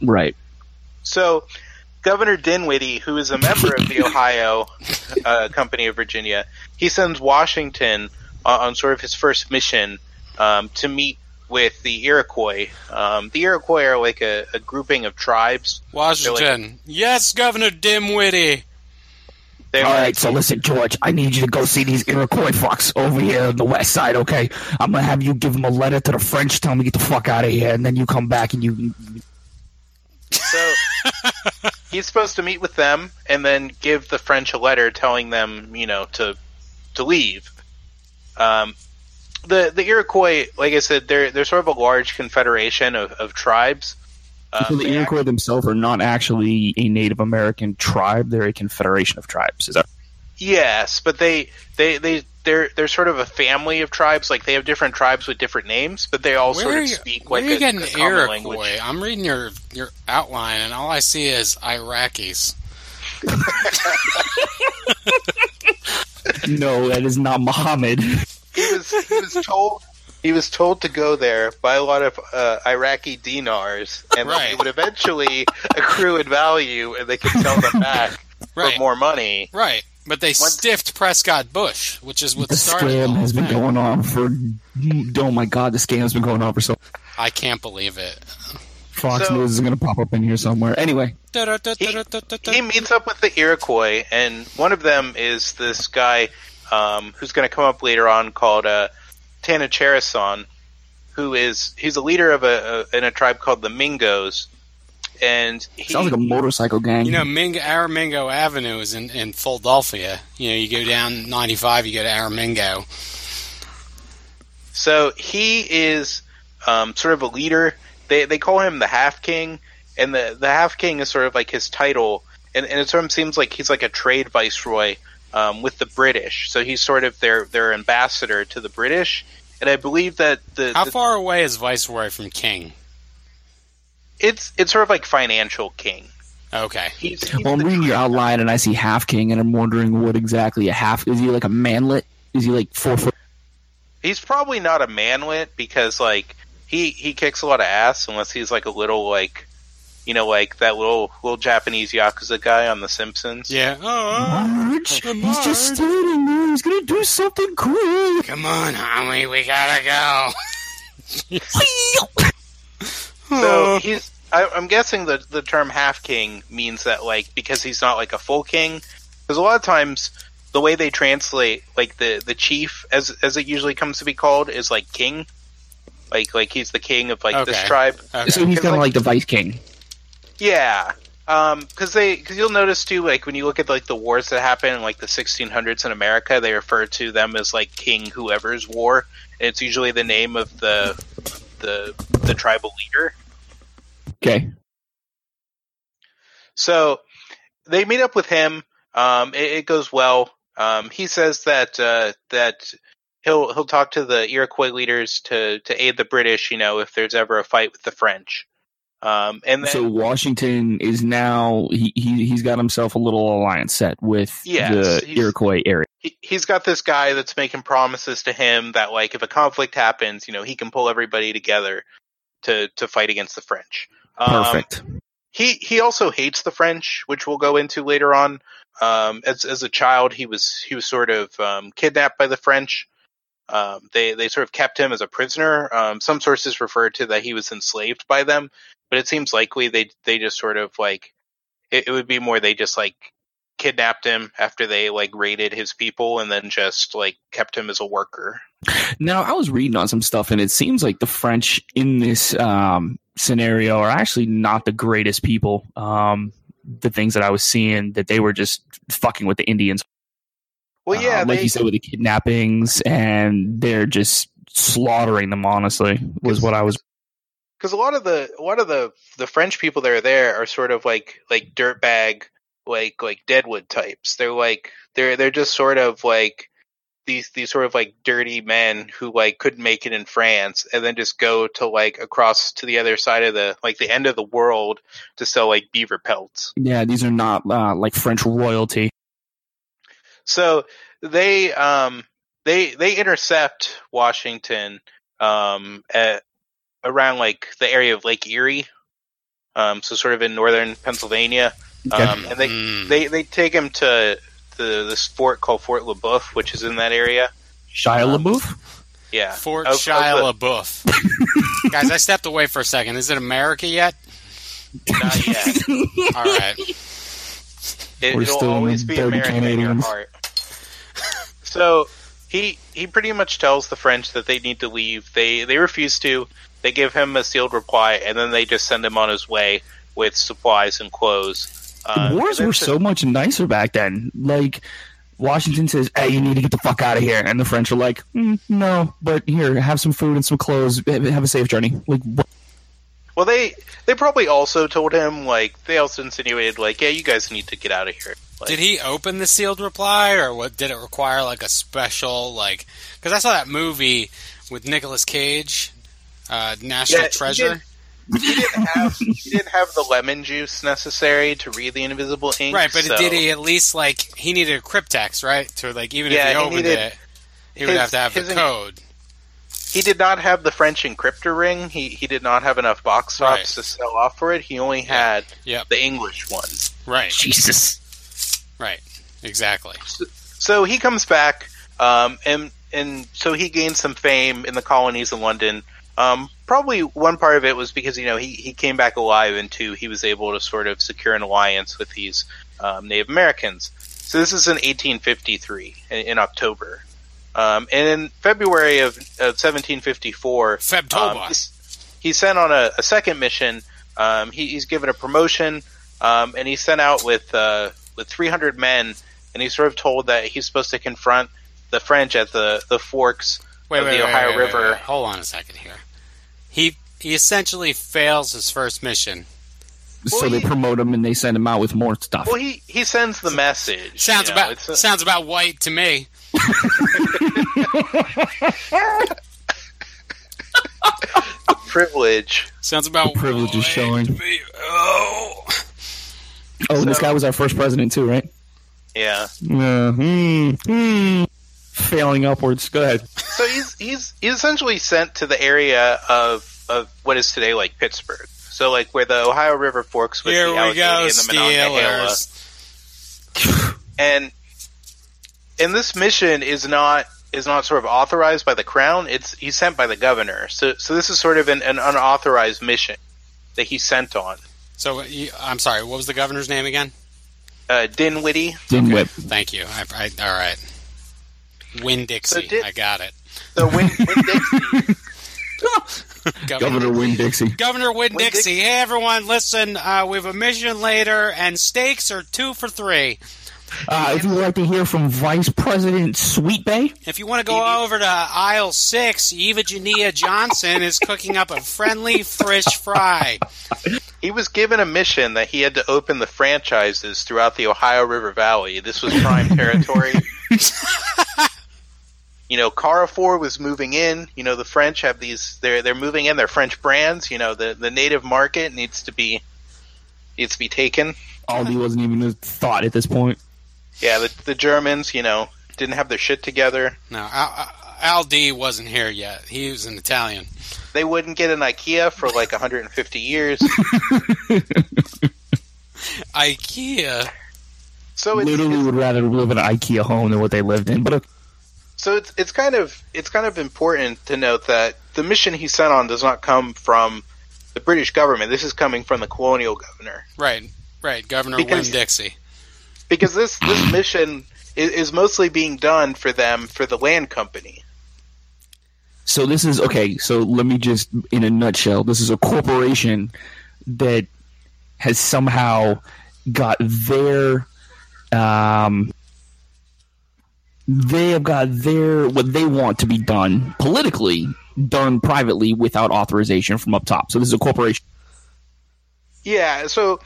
right? So, Governor Dinwiddie, who is a member of the Ohio uh, Company of Virginia, he sends Washington uh, on sort of his first mission um, to meet with the Iroquois. Um, the Iroquois are like a, a grouping of tribes. Washington, like, yes, Governor Dinwiddie. All right, like, so listen, George, I need you to go see these Iroquois fucks over here on the west side, okay? I'm going to have you give them a letter to the French, tell them to get the fuck out of here, and then you come back and you... So, he's supposed to meet with them and then give the French a letter telling them, you know, to to leave. Um, the the Iroquois, like I said, they're, they're sort of a large confederation of, of tribes. Um, so the Iroquois actually, themselves are not actually a Native American tribe; they're a confederation of tribes. Is that? Yes, but they they they they're they're sort of a family of tribes. Like they have different tribes with different names, but they all where sort of you, speak like where a, are you getting a common Iroquois? Language. I'm reading your your outline, and all I see is Iraqis. No, that is not Muhammad. He was he was told. He was told to go there by a lot of uh, Iraqi dinars, and right. They would eventually accrue in value, and they could sell them back right. For more money. Right, but they Once- stiffed Prescott Bush, which is what the started. The scam has been going on for. Oh my God, the scam has been going on for so. I can't believe it. Fox so, News is going to pop up in here somewhere. Anyway, he, he meets up with the Iroquois, and one of them is this guy um, who's going to come up later on called. Uh, Tanacharison, who is he's a leader of a, a in a tribe called the Mingos, and he, sounds like a motorcycle gang. You know, Ming, Aramingo Avenue is in, in Philadelphia. You know, you go down ninety-five, you go to Aramingo. So he is um, sort of a leader. They they call him the Half King, and the the Half King is sort of like his title, and, and it sort of seems like he's like a trade viceroy um, with the British. So he's sort of their, their ambassador to the British. And I believe that the... How the, far away is Viceroy from King? It's it's sort of like financial king. Okay. He's, he's well, I'm reading your outline and I see half king, and I'm wondering what exactly a half... Is he like a manlet? Is he like four foot? He's probably not a manlet because, like, he, he kicks a lot of ass unless he's like a little, like... You know, like that little little Japanese Yakuza guy on The Simpsons. Yeah. Oh, Marge, Marge. He's just standing there. He's going to do something cool. Come on, Holly. We got to go. So he's, I, I'm guessing the, the term half king means that, like, because he's not like a full king. Because a lot of times the way they translate, like, the, the chief, as as it usually comes to be called, is like king. Like, like he's the king of, like, okay. this tribe. Okay. So he's kind of like, like the vice king. Yeah, because um, you'll notice, too, like, when you look at, like, the wars that happened in, like, the sixteen hundreds in America, they refer to them as, like, King Whoever's War, and it's usually the name of the the the tribal leader. Okay. So, they meet up with him. Um, it, it goes well. Um, he says that uh, that he'll he'll talk to the Iroquois leaders to, to aid the British, you know, if there's ever a fight with the French. Um, and then, so Washington is now he, he he's got himself a little alliance set with yes, the Iroquois area. He, he's got this guy that's making promises to him that, like, if a conflict happens, you know, he can pull everybody together to to fight against the French. Um, Perfect. He he also hates the French, which we'll go into later on. Um, as as a child, he was he was sort of um, kidnapped by the French. Um, they they sort of kept him as a prisoner. Um, some sources refer to that he was enslaved by them. But it seems likely they they just sort of, like, it, it would be more they just, like, kidnapped him after they, like, raided his people and then just, like, kept him as a worker. Now, I was reading on some stuff, and it seems like the French in this um, scenario are actually not the greatest people. Um, the things that I was seeing, that they were just fucking with the Indians. Well, yeah. Uh, like they, you said, with the kidnappings, and they're just slaughtering them, honestly, was what I was... Because a lot of the a lot of the, the French people that are there are sort of like like dirtbag like like Deadwood types. They're like they're they're just sort of like these these sort of like dirty men who, like, couldn't make it in France and then just go to, like, across to the other side of the, like, the end of the world to sell, like, beaver pelts. Yeah, these are not uh, like French royalty. So they um they they intercept Washington um at. around, like, the area of Lake Erie, um, so sort of in northern Pennsylvania, okay. um, and they, mm. they they take him to the this fort called Fort Le Boeuf, which is in that area. Shia um, LaBeouf? Yeah. Fort oh, Shia oh, LaBeouf. Guys, I stepped away for a second. Is it America yet? Not yet. All right. It, it'll always be America in your heart. So he he pretty much tells the French that they need to leave. They they refuse to. They give him a sealed reply, and then they just send him on his way with supplies and clothes. Um, Wars were so much nicer back then. Like, Washington says, hey, you need to get the fuck out of here. And the French are like, mm, no, but here, have some food and some clothes. Have a safe journey. Like, what? Well, they they probably also told him, like, they also insinuated, like, yeah, you guys need to get out of here. Like, did he open the sealed reply, or what? Did it require, like, a special, like... Because I saw that movie with Nicolas Cage... Uh, National yeah, Treasure. He didn't, he, didn't have, he didn't have the lemon juice necessary to read the invisible ink. Right, but so. did he at least, like, he needed a cryptex, right? To, like, even yeah, if he, he opened it, he his, would have to have the code. He did not have the French encryptor ring. He he did not have enough box tops right. to sell off for it. He only had yep. the English one. Right. Jesus. Right. Exactly. So, so he comes back, um, and and so he gains some fame in the colonies in London. Um, probably one part of it was because, you know, he, he came back alive, and two, he was able to sort of secure an alliance with these um, Native Americans. So this is in eighteen fifty-three, in, in October. Um, and in February of, of seventeen fifty-four, Febtober. Um, he's, he's sent on a, a second mission. Um, he, he's given a promotion, um, and he's sent out with, uh, with three hundred men, and he's sort of told that he's supposed to confront the French at the, the forks wait, of wait, the wait, Ohio wait, River. Wait, wait, wait. Hold on a second here. He he essentially fails his first mission Well, so he, they promote him and they send him out with more stuff. Well, he, he sends the message. Sounds you know, about a, sounds about white to me. Privilege. Sounds about the privilege is showing. To me. Oh, oh so, this guy was our first president too, right? Yeah. Uh, mm, mm. Failing upwards. Go ahead. So he's he's he's essentially sent to the area of of what is today like Pittsburgh. So like where the Ohio River forks with Here the Allegheny go, and the Monongahela. And and this mission is not is not sort of authorized by the crown. It's he's sent by the governor. So so this is sort of an, an unauthorized mission that he's sent on. So you, I'm sorry. What was the governor's name again? Uh, Dinwiddie. Dinwiddie. Okay. Thank you. I, I, all right. Winn-Dixie. So Din- I got it. So Win- Winn-Dixie. Governor, Governor Winn-Dixie. Governor Winn-Dixie. Winn-Dixie. Hey, everyone, listen, uh, we have a mission later, and steaks are two for three. Uh, if you'd like to hear from Vice President Sweet Bay. If you want to go over to aisle six, Eva Jania Johnson is cooking up a friendly fresh fry. He was given a mission that he had to open the franchises throughout the Ohio River Valley. This was prime territory. You know, Carrefour was moving in. You know, the French have these. They're they're moving in. They're French brands. You know, the, the native market needs to be needs to be taken. Aldi wasn't even a thought at this point. Yeah, the, the Germans, you know, didn't have their shit together. No, Aldi wasn't here yet. He was an Italian. They wouldn't get an IKEA for like one hundred fifty years. IKEA. So it's, literally, it's, would rather live in an IKEA home than what they lived in, but. A- So it's it's kind of it's kind of important to note that the mission he sent on does not come from the British government. This is coming from the colonial governor. Right, right, Governor Winn-Dixie. Because this, this mission is, is mostly being done for them for the land company. So this is okay. So let me just, in a nutshell, this is a corporation that has somehow got their. Um, They have got their what they want to be done politically done privately without authorization from up top. So this is a corporation. Yeah, so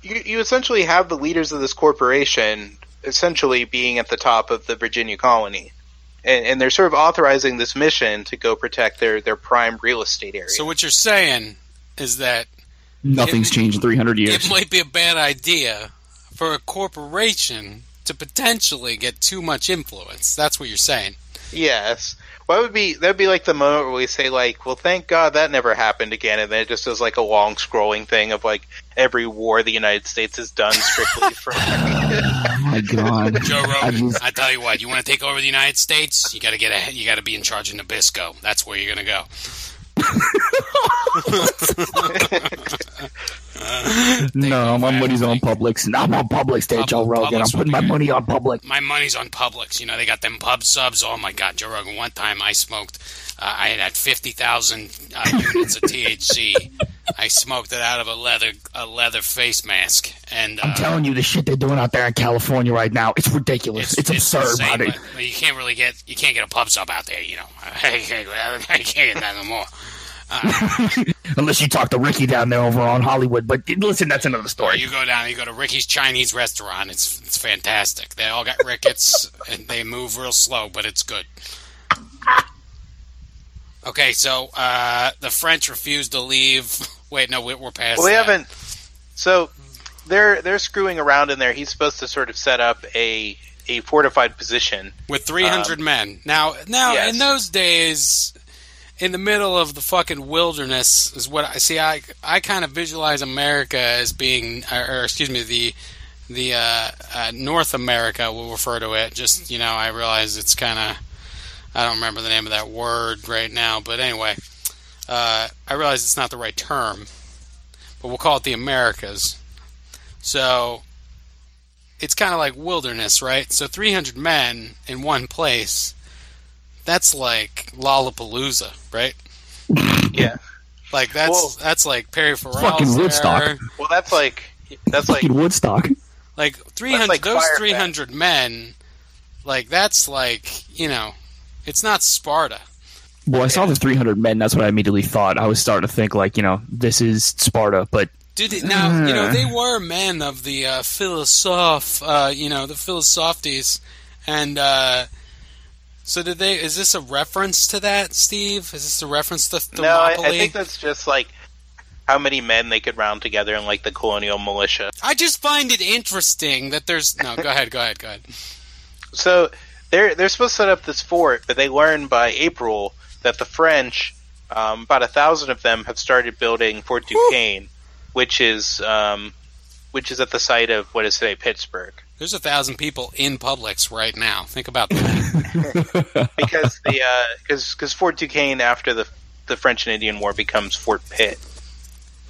you you essentially have the leaders of this corporation essentially being at the top of the Virginia colony, and, and they're sort of authorizing this mission to go protect their, their prime real estate area. So what you're saying is that nothing's it, changed in three hundred years. It might be a bad idea for a corporation to potentially get too much influence. That's what you're saying. Yes. Well, that would be that would be like the moment where we say, like, well, thank God that never happened again, and then it just does like a long scrolling thing of like every war the United States has done strictly for. Oh my God, Joe Rogan! I tell you what, you want to take over the United States, you got to get ahead. You got to be in charge of Nabisco. That's where you're gonna go. uh, no, my money's on Publix. I'm on Publix today, Joe Rogan. I'm putting my money on Publix. My money's on Publix. You know, they got them pub subs. Oh, my God, Joe Rogan. One time I smoked, uh, I had fifty thousand uh, units of T H C. I smoked it out of a leather a leather face mask. And uh, I'm telling you, the shit they're doing out there in California right now, it's ridiculous. It's, it's, it's absurd, buddy. But you can't really get, you can't get a pub sub out there, you know. I can't, I can't get that no more. Uh, Unless you talk to Ricky down there over on Hollywood, but listen, that's another story. You go down, you go to Ricky's Chinese restaurant. It's it's fantastic. They all got rickets and they move real slow, but it's good. Okay, so uh, the French refused to leave. Wait, no, we're past. Well, they haven't. So they're they're screwing around in there. He's supposed to sort of set up a a fortified position with three hundred um, men. Now, now yes. In those days. In the middle of the fucking wilderness is what I see. I I kind of visualize America as being, or, or excuse me, the the uh, uh, North America. We'll refer to it. Just you know, I realize it's kind of. I don't remember the name of that word right now, but anyway, uh, I realize it's not the right term, but we'll call it the Americas. So it's kind of like wilderness, right? So three hundred men in one place. That's like Lollapalooza, right? Yeah, like that's well, that's like Perry Farrell's fucking Woodstock. There. Well, that's like that's fucking like Woodstock. Like three hundred, like those three hundred men. Like that's like you know, it's not Sparta. Well, I saw the three hundred men. That's what I immediately thought. I was starting to think like you know, this is Sparta, but Did it, now, you know, they were men of the uh, philosoph, uh, you know, the philosophies, and uh, so did they, is this a reference to that, Steve? Is this a reference to Thermopylae? No, I, I think that's just, like, how many men they could round together in, like, the colonial militia. I just find it interesting that there's, no, go ahead, go ahead, go ahead. So, they're, they're supposed to set up this fort, but they learn by April that the French, um, about a thousand of them, have started building Fort Duquesne, Woo! which is um, which is at the site of what is today Pittsburgh. There's a thousand people in Publix right now. Think about that. Because the uh, cause, cause Fort Duquesne, after the the French and Indian War, becomes Fort Pitt.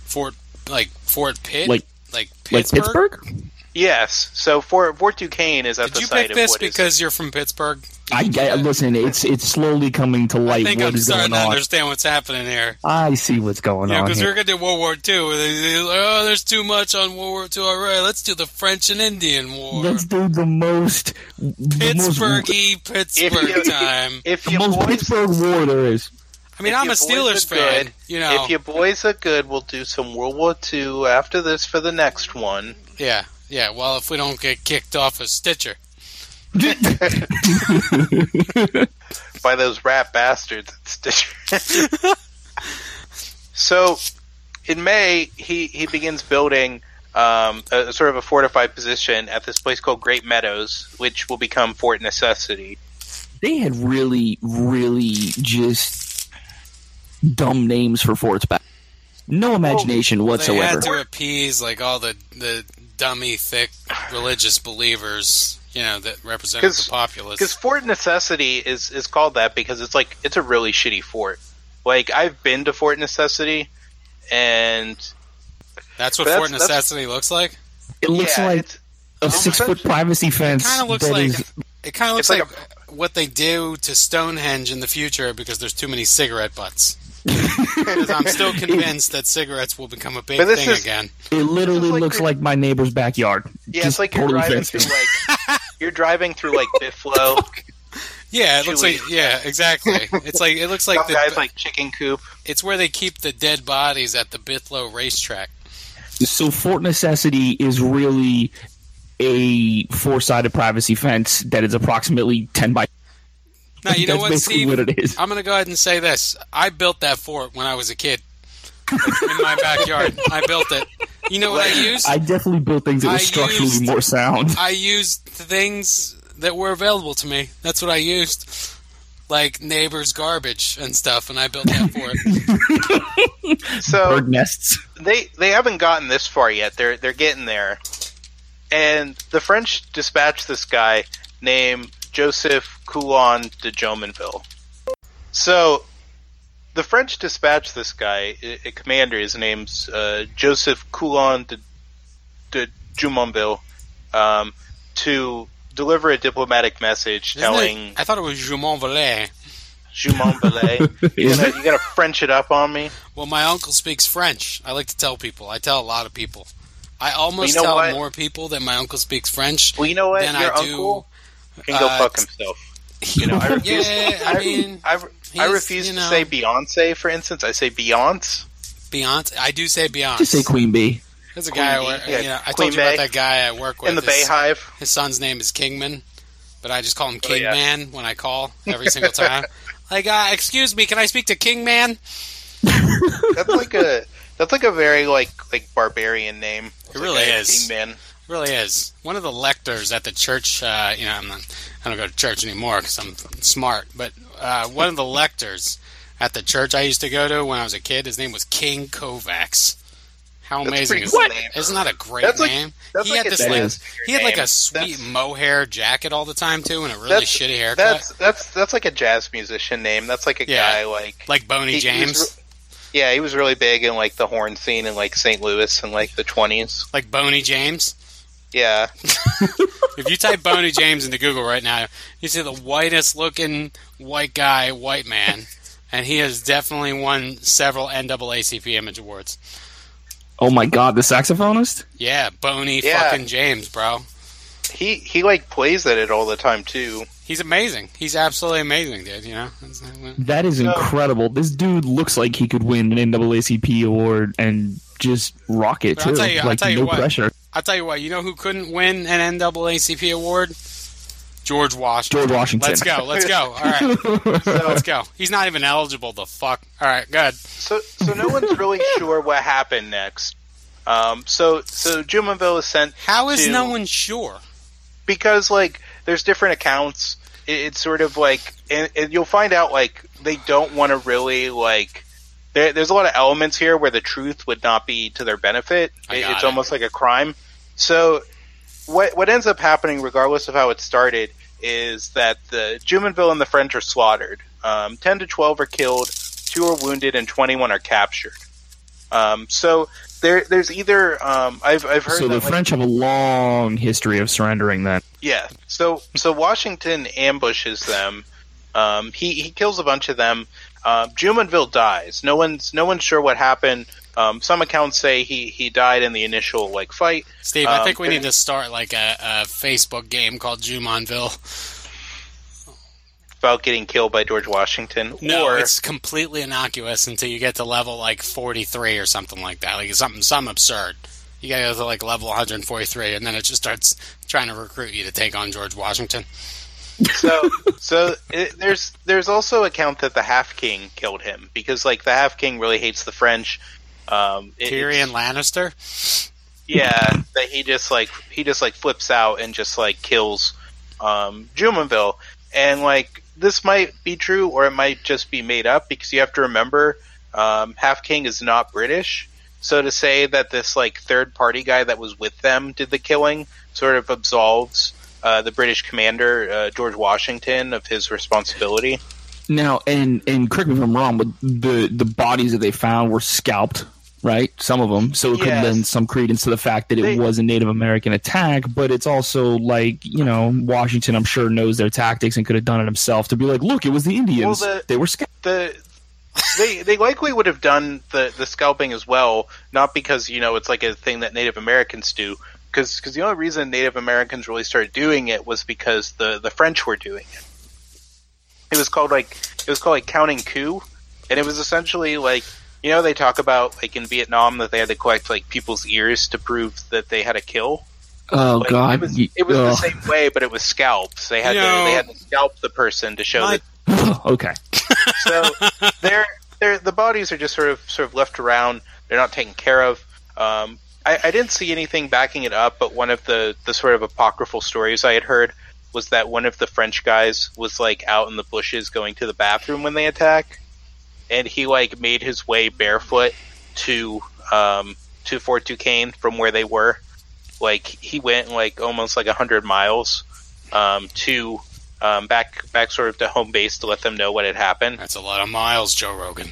Fort like Fort Pitt, like like Pittsburgh. Like Pittsburgh? Yes. So Fort Fort Duquesne is at Did the site of what is. Did you pick this because is, you're from Pittsburgh? I get, listen. It's it's slowly coming to light. I think what I'm is starting going to on. Understand what's happening here. I see what's going yeah, on. Yeah, because we're going to do World War Two. They're like, oh, there's too much on World War Two. All right, let's do the French and Indian War. Let's do the most Pittsburghy the most, Pittsburgh if you, time. If the most boys, Pittsburgh war there is. I mean, if I'm a Steelers fan. Good, you know, if your boys are good, we'll do some World War Two after this for the next one. Yeah. Yeah, well, if we don't get kicked off of Stitcher. By those rap bastards at Stitcher. So, in May, he, he begins building um, a, sort of a fortified position at this place called Great Meadows, which will become Fort Necessity. They had really, really just dumb names for forts back. No imagination well, whatsoever. They had to appease like all the... the dummy, thick, religious believers, you know, that represent the populace. Because Fort Necessity is, is called that because it's like, it's a really shitty fort. Like, I've been to Fort Necessity, and... That's what that's, Fort Necessity looks like? It looks yeah, like a six-foot privacy fence. It kind of looks like, is, it kinda looks like, like a, what they do to Stonehenge in the future because there's too many cigarette butts. Because I'm still convinced it, that cigarettes will become a big thing is, again. It literally like looks like my neighbor's backyard. Yeah, just it's like you're driving through like you're driving through like Biflo. Yeah, it Chewy. Looks like yeah, exactly. It's like it looks like the guys like chicken coop. It's where they keep the dead bodies at the Biflo racetrack. So Fort Necessity is really a four-sided privacy fence that is approximately ten by. Now, you know what, Steve? What it is. I'm going to go ahead and say this. I built that fort when I was a kid. Like, in my backyard. I built it. You know what I used? I definitely built things that were structurally used, more sound. I used things that were available to me. That's what I used. Like neighbors' garbage and stuff, and I built that fort. So, bird nests. They, they haven't gotten this far yet. They're, they're getting there. And the French dispatched this guy named... Joseph Coulon de Jumonville. So, the French dispatched this guy, a commander. His name's uh, Joseph Coulon de, de Jumonville, um, to deliver a diplomatic message Isn't telling. It, I thought it was Jumonville. Jumonville. You're gonna, gonna French it up on me? Well, my uncle speaks French. I like to tell people. I tell a lot of people. I almost well, you know tell what? more people that my uncle speaks French. Well, you know what? Than Your I uncle. Do Can go uh, fuck himself. You know, I refuse, yeah, I mean, I, I, I refuse you know, to say Beyonce, for instance. I say Beyonce. Beyonce. I do say Beyonce. Just say Queen B. There's a Queen guy. Where, yeah, you know, I Queen told you Bay. About that guy I work with in the his, Bayhive. His son's name is Kingman, but I just call him Kingman oh, yeah. when I call every single time. Like, uh, excuse me, can I speak to Kingman? That's like a that's like a very like like barbarian name. It it's really like is Kingman. Really is. One of the lectors at the church, uh, you know, I'm not, I don't go to church anymore because I'm smart, but uh, one of the lectors at the church I used to go to when I was a kid, his name was King Kovacs. How that's amazing is that? Name. Isn't that a great that's like, name? That's he like had this like, he had like a sweet that's, mohair jacket all the time too, and a really shitty haircut. That's that's that's like a jazz musician name. That's like a yeah, guy like like Boney he, James. He re- yeah, he was really big in like the horn scene in like Saint Louis in like the twenties. Like Boney James. Yeah. If you type Boney James into Google right now, you see the whitest looking white guy, white man, and he has definitely won several N double A C P Image Awards. Oh my god, the saxophonist? Yeah, Boney yeah. fucking James, bro. He he like plays at it all the time too. He's amazing. He's absolutely amazing, dude, you know? That is incredible. This dude looks like he could win an N double A C P award and just rocket too. I'll tell you, like, I'll tell you no what, pressure. I'll tell you what. You know who couldn't win an N double A C P award? George Washington. George Washington. Let's go. Let's go. All right. So, let's go. He's not even eligible. The fuck. All right. Good. So, so no one's really sure what happened next. Um. So, so Jumonville is sent. How is to, no one sure? Because like, there's different accounts. It, it's sort of like, and, and you'll find out like they don't want to really like. There, there's a lot of elements here where the truth would not be to their benefit. It, it's it. almost like a crime. So. What what ends up happening, regardless of how it started, is that the Jumonville and the French are slaughtered. Um, Ten to twelve are killed, two are wounded, and twenty-one are captured. Um, so there there's either um, I've I've heard. So that the like, French have a long history of surrendering that. Yeah. So so Washington ambushes them. Um, he he kills a bunch of them. Um, Jumonville dies. No one's no one's sure what happened. Um, some accounts say he, he died in the initial like fight. Steve, um, I think we need to start like a, a Facebook game called Jumonville. About getting killed by George Washington. No, or, it's completely innocuous until you get to level like forty-three or something like that. Like something, something absurd. You gotta go to like level one forty-three, and then it just starts trying to recruit you to take on George Washington. So, so it, there's there's also account that the Half King killed him because like the Half King really hates the French. Um, it, Tyrion Lannister, yeah, that he just like he just like flips out and just like kills um, Jumonville, and like this might be true or it might just be made up because you have to remember um, Half King is not British, so to say that this like third party guy that was with them did the killing sort of absolves uh, the British commander uh, George Washington of his responsibility. Now, and and correct me if I'm wrong, but the the bodies that they found were scalped. Right, some of them. So it yes. could lend some credence to the fact that it they, was a Native American attack, but it's also like, you know, Washington, I'm sure, knows their tactics and could have done it himself to be like, look, it was the Indians. Well, the, they were scalped. The, they they likely would have done the, the scalping as well, not because, you know, it's like a thing that Native Americans do, because because the only reason Native Americans really started doing it was because the, the French were doing it. It was called like it was called like counting coup, and it was essentially like. You know, they talk about, like, in Vietnam that they had to collect, like, people's ears to prove that they had a kill. Oh, like, God. It was, it was oh. the same way, but it was scalps. They had, to, they had to scalp the person to show My... that. Okay. So they're, they're, the bodies are just sort of sort of left around. They're not taken care of. Um, I, I didn't see anything backing it up, but one of the, the sort of apocryphal stories I had heard was that one of the French guys was, like, out in the bushes going to the bathroom when they attack. And he like made his way barefoot to um, to Fort Duquesne from where they were. Like he went like almost like a hundred miles um, to um, back back sort of to home base to let them know what had happened. That's a lot of miles, Joe Rogan.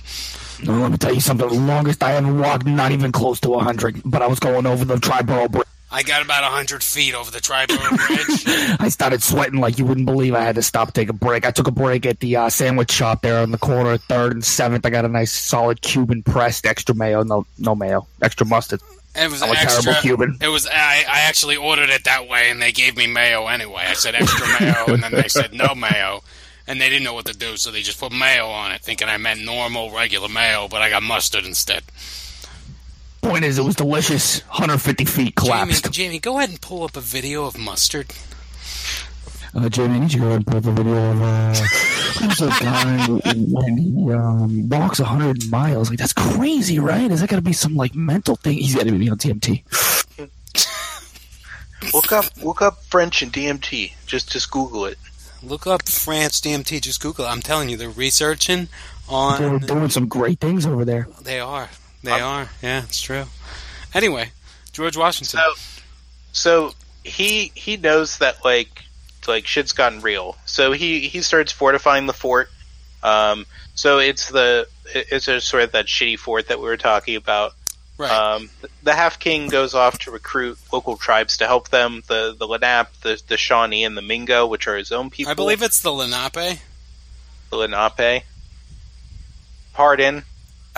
No, let me tell you something. The longest I ever walked, not even close to a hundred, but I was going over the Triborough Bridge. I got about one hundred feet over the Triborough Bridge. I started sweating like you wouldn't believe. I had to stop, take a break. I took a break at the uh, sandwich shop there on the corner of third and seventh. I got a nice solid Cuban pressed, extra mayo, no no mayo, extra mustard. It was, was extra, terrible Cuban. It was, I, I actually ordered it that way, and they gave me mayo anyway. I said extra mayo, and then they said no mayo. And they didn't know what to do, so they just put mayo on it, thinking I meant normal, regular mayo, but I got mustard instead. Point is, it was delicious. one hundred fifty feet collapsed. Jamie, Jamie, go ahead and pull up a video of mustard. Uh, Jamie, I need you to go ahead and pull up a video of uh, who's the guy when he um, walks one hundred miles. Like, that's crazy, right? Is that got to be some like mental thing? He's got to be on D M T. Look up, look up French and D M T. Just, just Google it. Look up France D M T. Just Google it. I'm telling you, they're researching on. They're doing some great things over there. They are. They um, are, yeah, it's true. Anyway, George Washington. So, so he he knows that like like shit's gotten real. So he, he starts fortifying the fort. Um, so it's the it's a sort of that shitty fort that we were talking about. Right. Um, the Half King goes off to recruit local tribes to help them. The the Lenape, the the Shawnee, and the Mingo, which are his own people. I believe it's the Lenape. The Lenape. Pardon.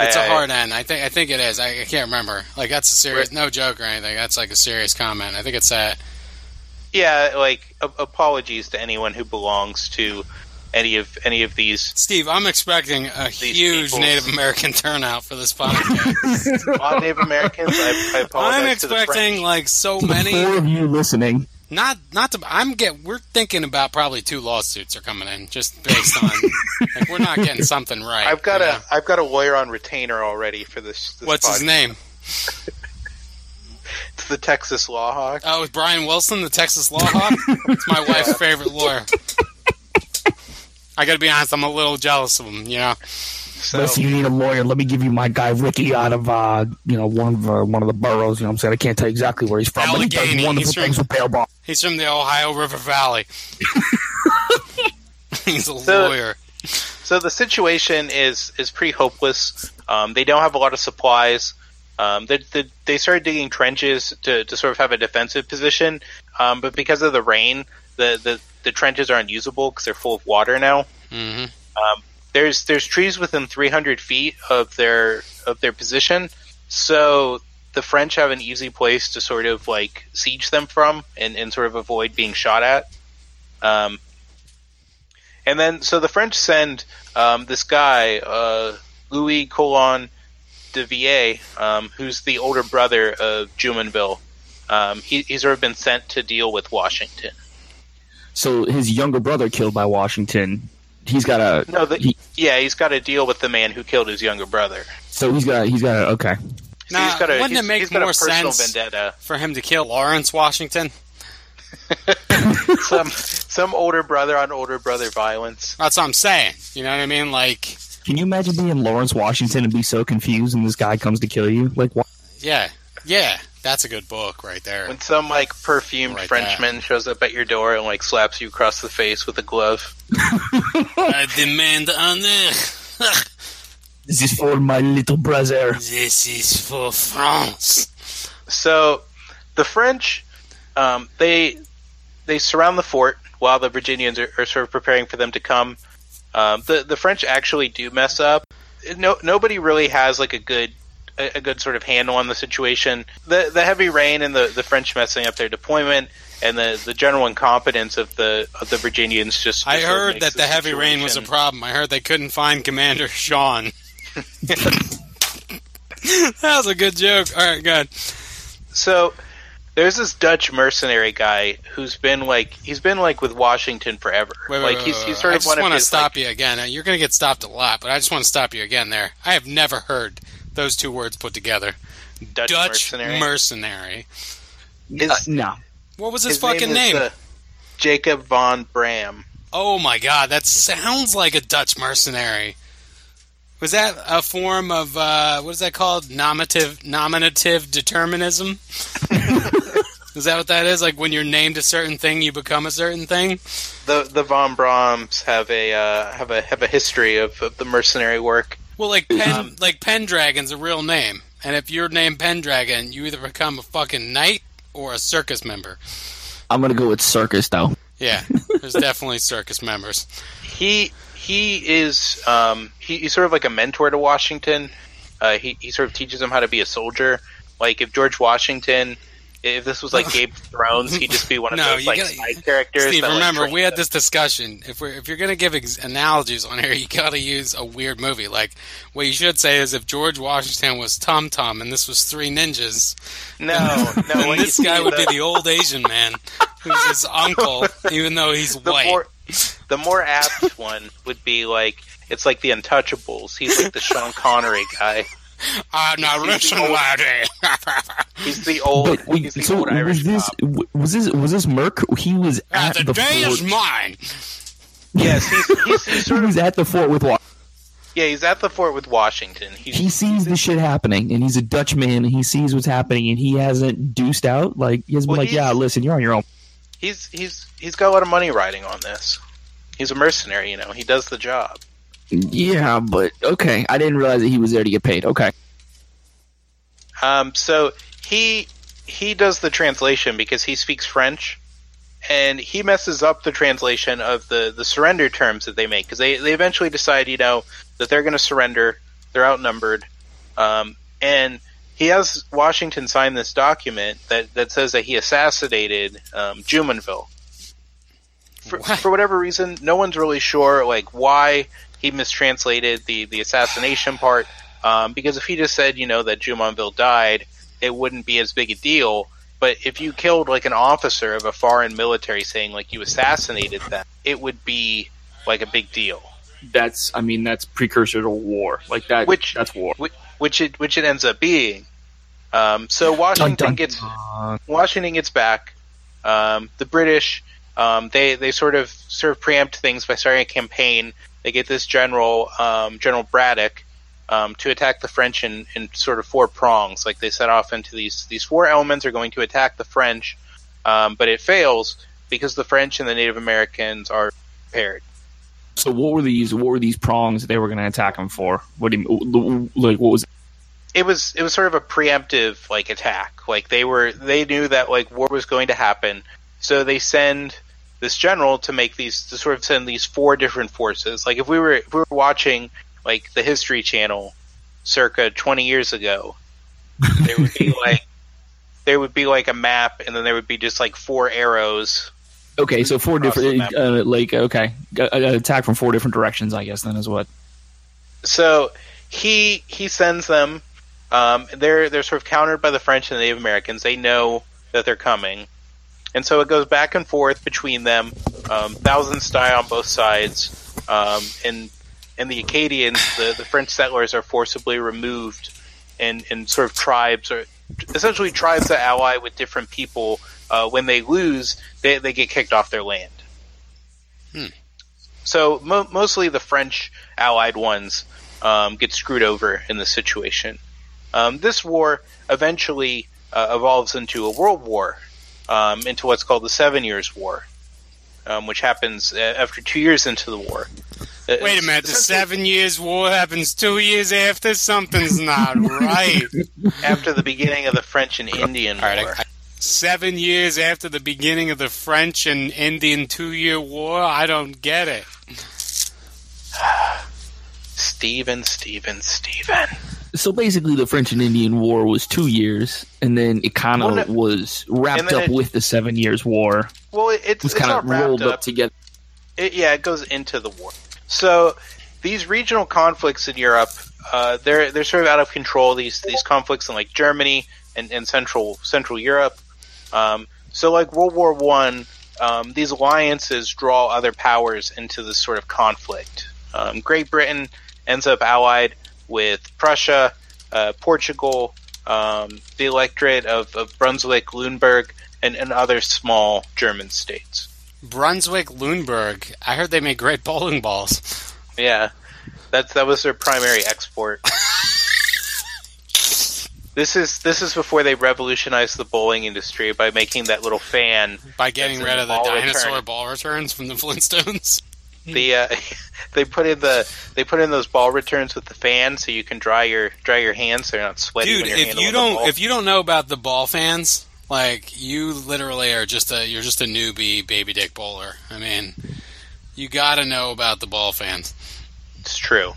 It's I, a hard I, end. I think I think it is. I, I can't remember. Like that's a serious, no joke or anything. That's like a serious comment. I think it's that. Yeah, like a- apologies to anyone who belongs to any of any of these. Steve, I'm expecting a huge peoples. Native American turnout for this podcast. On Native Americans, I, I apologize. I'm expecting to the like so to many. The four of you listening. Not, not to. I'm get. We're thinking about probably two lawsuits are coming in, just based on like we're not getting something right. I've got a, know? I've got a lawyer on retainer already for this. this What's podcast. His name? It's the Texas Law Hawk. Oh, it's Brian Wilson, the Texas Law Hawk. It's my wife's favorite lawyer. I got to be honest, I'm a little jealous of him. You know. So, listen, you need a lawyer. Let me give you my guy Ricky out of uh, you know one of uh, one of the boroughs. You know what I'm saying? I can't tell you exactly where he's from. Allegheny. But he does wonderful he's things from, with bail bonds. He's from the Ohio River Valley. He's a so, lawyer. So the situation is is pretty hopeless. Um, they don't have a lot of supplies. Um, they, they they started digging trenches to, to sort of have a defensive position, um, but because of the rain, the the, the trenches aren't usable because they're full of water now. Mm-hmm. Um, There's there's trees within three hundred feet of their of their position, so the French have an easy place to sort of like siege them from and, and sort of avoid being shot at. Um, and then so the French send um, this guy uh, Louis Coulon de Villiers, um, who's the older brother of Jumonville. Um, he, he's sort of been sent to deal with Washington. So his younger brother killed by Washington. He's got a no. The, he, yeah, he's got to deal with the man who killed his younger brother. So he's got. He's got. A, okay. So now, he's got a, wouldn't he's, it make he's got more a personal sense vendetta for him to kill Lawrence Washington? some some older brother on older brother violence. That's what I'm saying. You know what I mean? Like, can you imagine being Lawrence Washington and be so confused, and this guy comes to kill you? Like, what? Yeah, yeah. That's a good book right there. When some like perfumed right Frenchman there. shows up at your door and like slaps you across the face with a glove. I demand honor. This is for my little brother. This is for France. So the French, um, they they surround the fort while the Virginians are, are sort of preparing for them to come. Um, the the French actually do mess up. No nobody really has like a good. a good sort of handle on the situation. The the heavy rain and the, the French messing up their deployment and the, the general incompetence of the of the Virginians just... I heard that the heavy rain was a problem. I heard they couldn't find Commander Sean. That was a good joke. All right, good. So there's this Dutch mercenary guy who's been like he's been like with Washington forever. Wait, like wait, he's, he's sort I of just want to stop like, you again. You're going to get stopped a lot, but I just want to stop you again there. I have never heard those two words put together. Dutch, Dutch mercenary. mercenary. His, uh, no. What was his, his fucking name? name? Uh, Jacob von Bram. Oh my god, that sounds like a Dutch mercenary. Was that a form of, uh, what is that called? Nominative, nominative determinism? Is that what that is? Like when you're named a certain thing, you become a certain thing? The the von Brahms have a, uh, have a, have a history of, of the mercenary work. Well, like Pen, um, like Pendragon's a real name, and if you're named Pendragon, you either become a fucking knight or a circus member. I'm gonna go with circus, though. Yeah, there's definitely circus members. He he is um he, he's sort of like a mentor to Washington. Uh, he he sort of teaches him how to be a soldier. Like if George Washington, if this was like Game of Thrones, he'd just be one of no, those like gotta, side characters. Steve, that, remember like, we had them. this discussion. If we if you're gonna give ex- analogies on here, you gotta use a weird movie. Like what you should say is if George Washington was Tom Tom and this was Three Ninjas. No, then, no, then this guy would the... be the old Asian man who's his uncle, even though he's the white. More, the more apt one would be like it's like the Untouchables. He's like the Sean Connery guy. I'm not Russian lady. He's the old. But, he's the so old Irish was this, was this was this Merc? He was at uh, the, the day fort. Is mine. Yes, he's, he's, he's sort he was of, at the fort with. Wa- yeah, he's at the fort with Washington. He's, he sees the shit happening, and he's a Dutchman, and he sees what's happening, and he hasn't deuced out. Like he hasn't well, been like, yeah, listen, you're on your own. He's he's he's got a lot of money riding on this. He's a mercenary, you know. He does the job. Yeah, but okay. I didn't realize that he was there to get paid. Okay. Um. So he he does the translation because he speaks French, and he messes up the translation of the, the surrender terms that they make because they, they eventually decide, you know, that they're going to surrender. They're outnumbered, um, and he has Washington sign this document that, that says that he assassinated um, Jumonville. for, for whatever reason, no one's really sure like why he mistranslated the, the assassination part. Um, because if he just said, you know, that Jumonville died, it wouldn't be as big a deal. But if you killed like an officer of a foreign military, saying like you assassinated them, it would be like a big deal. That's, I mean, that's precursor to war. Like that, which that's war. Which, which it which it ends up being. Um, so Washington dun, dun, gets dun. Washington gets back. Um, the British, um, they they sort of sort of preempt things by starting a campaign. They get this general, um, General Braddock, um, to attack the French in, in sort of four prongs. Like they set off into these these four elements are going to attack the French, um, but it fails because the French and the Native Americans are paired. So what were these? What were these prongs that they were going to attack them for? What do you, like? What was? It was it was sort of a preemptive like attack. Like they were they knew that like war was going to happen, so they send this general to make these to sort of send these four different forces. Like if we were if we were watching like the History Channel, circa twenty years ago, there would be like there would be like a map, and then there would be just like four arrows. Okay, so four different, uh, like, okay, an attack from four different directions, I guess, then is what. So he he sends them. Um, they're they're sort of countered by the French and the Native Americans. They know that they're coming, and so it goes back and forth between them, um, thousand style on both sides. Um, and and the Acadians, the, the French settlers, are forcibly removed, and and sort of tribes or essentially tribes that ally with different people. Uh, when they lose, they, they get kicked off their land. Hmm. So mo- mostly the French allied ones um, get screwed over in this situation. Um, this war eventually uh, evolves into a world war, um, into what's called the Seven Years' War, um, which happens after two years into the war. Wait a minute, the Seven Years' War happens two years after? Something's not right. After the beginning of the French and Indian War. All right, I- Seven years after the beginning of the French and Indian two-year war? I don't get it. Steven, Steven, Steven. So basically the French and Indian War was two years, and then it kind of well, no, was wrapped up it, with the Seven Years' War. Well, it, it's, it was kind of rolled up, up together. It, yeah, it goes into the war. So these regional conflicts in Europe, uh, they're they're sort of out of control, these, these conflicts in like Germany and, and Central Central Europe. Um, so, like World War One, um, these alliances draw other powers into this sort of conflict. Um, Great Britain ends up allied with Prussia, uh, Portugal, um, the electorate of, of Brunswick-Lüneburg, and, and other small German states. Brunswick-Lüneburg. I heard they make great bowling balls. Yeah, that's that was their primary export. This is this is before they revolutionized the bowling industry by making that little fan. By getting rid of the dinosaur return. ball returns from the Flintstones. The uh, they put in the they put in those ball returns with the fan, so you can dry your dry your hands. So they're not sweaty. Dude, when you're if you don't the ball. if you don't know about the ball fans, like you literally are just a you're just a newbie baby dick bowler. I mean, you got to know about the ball fans. It's true.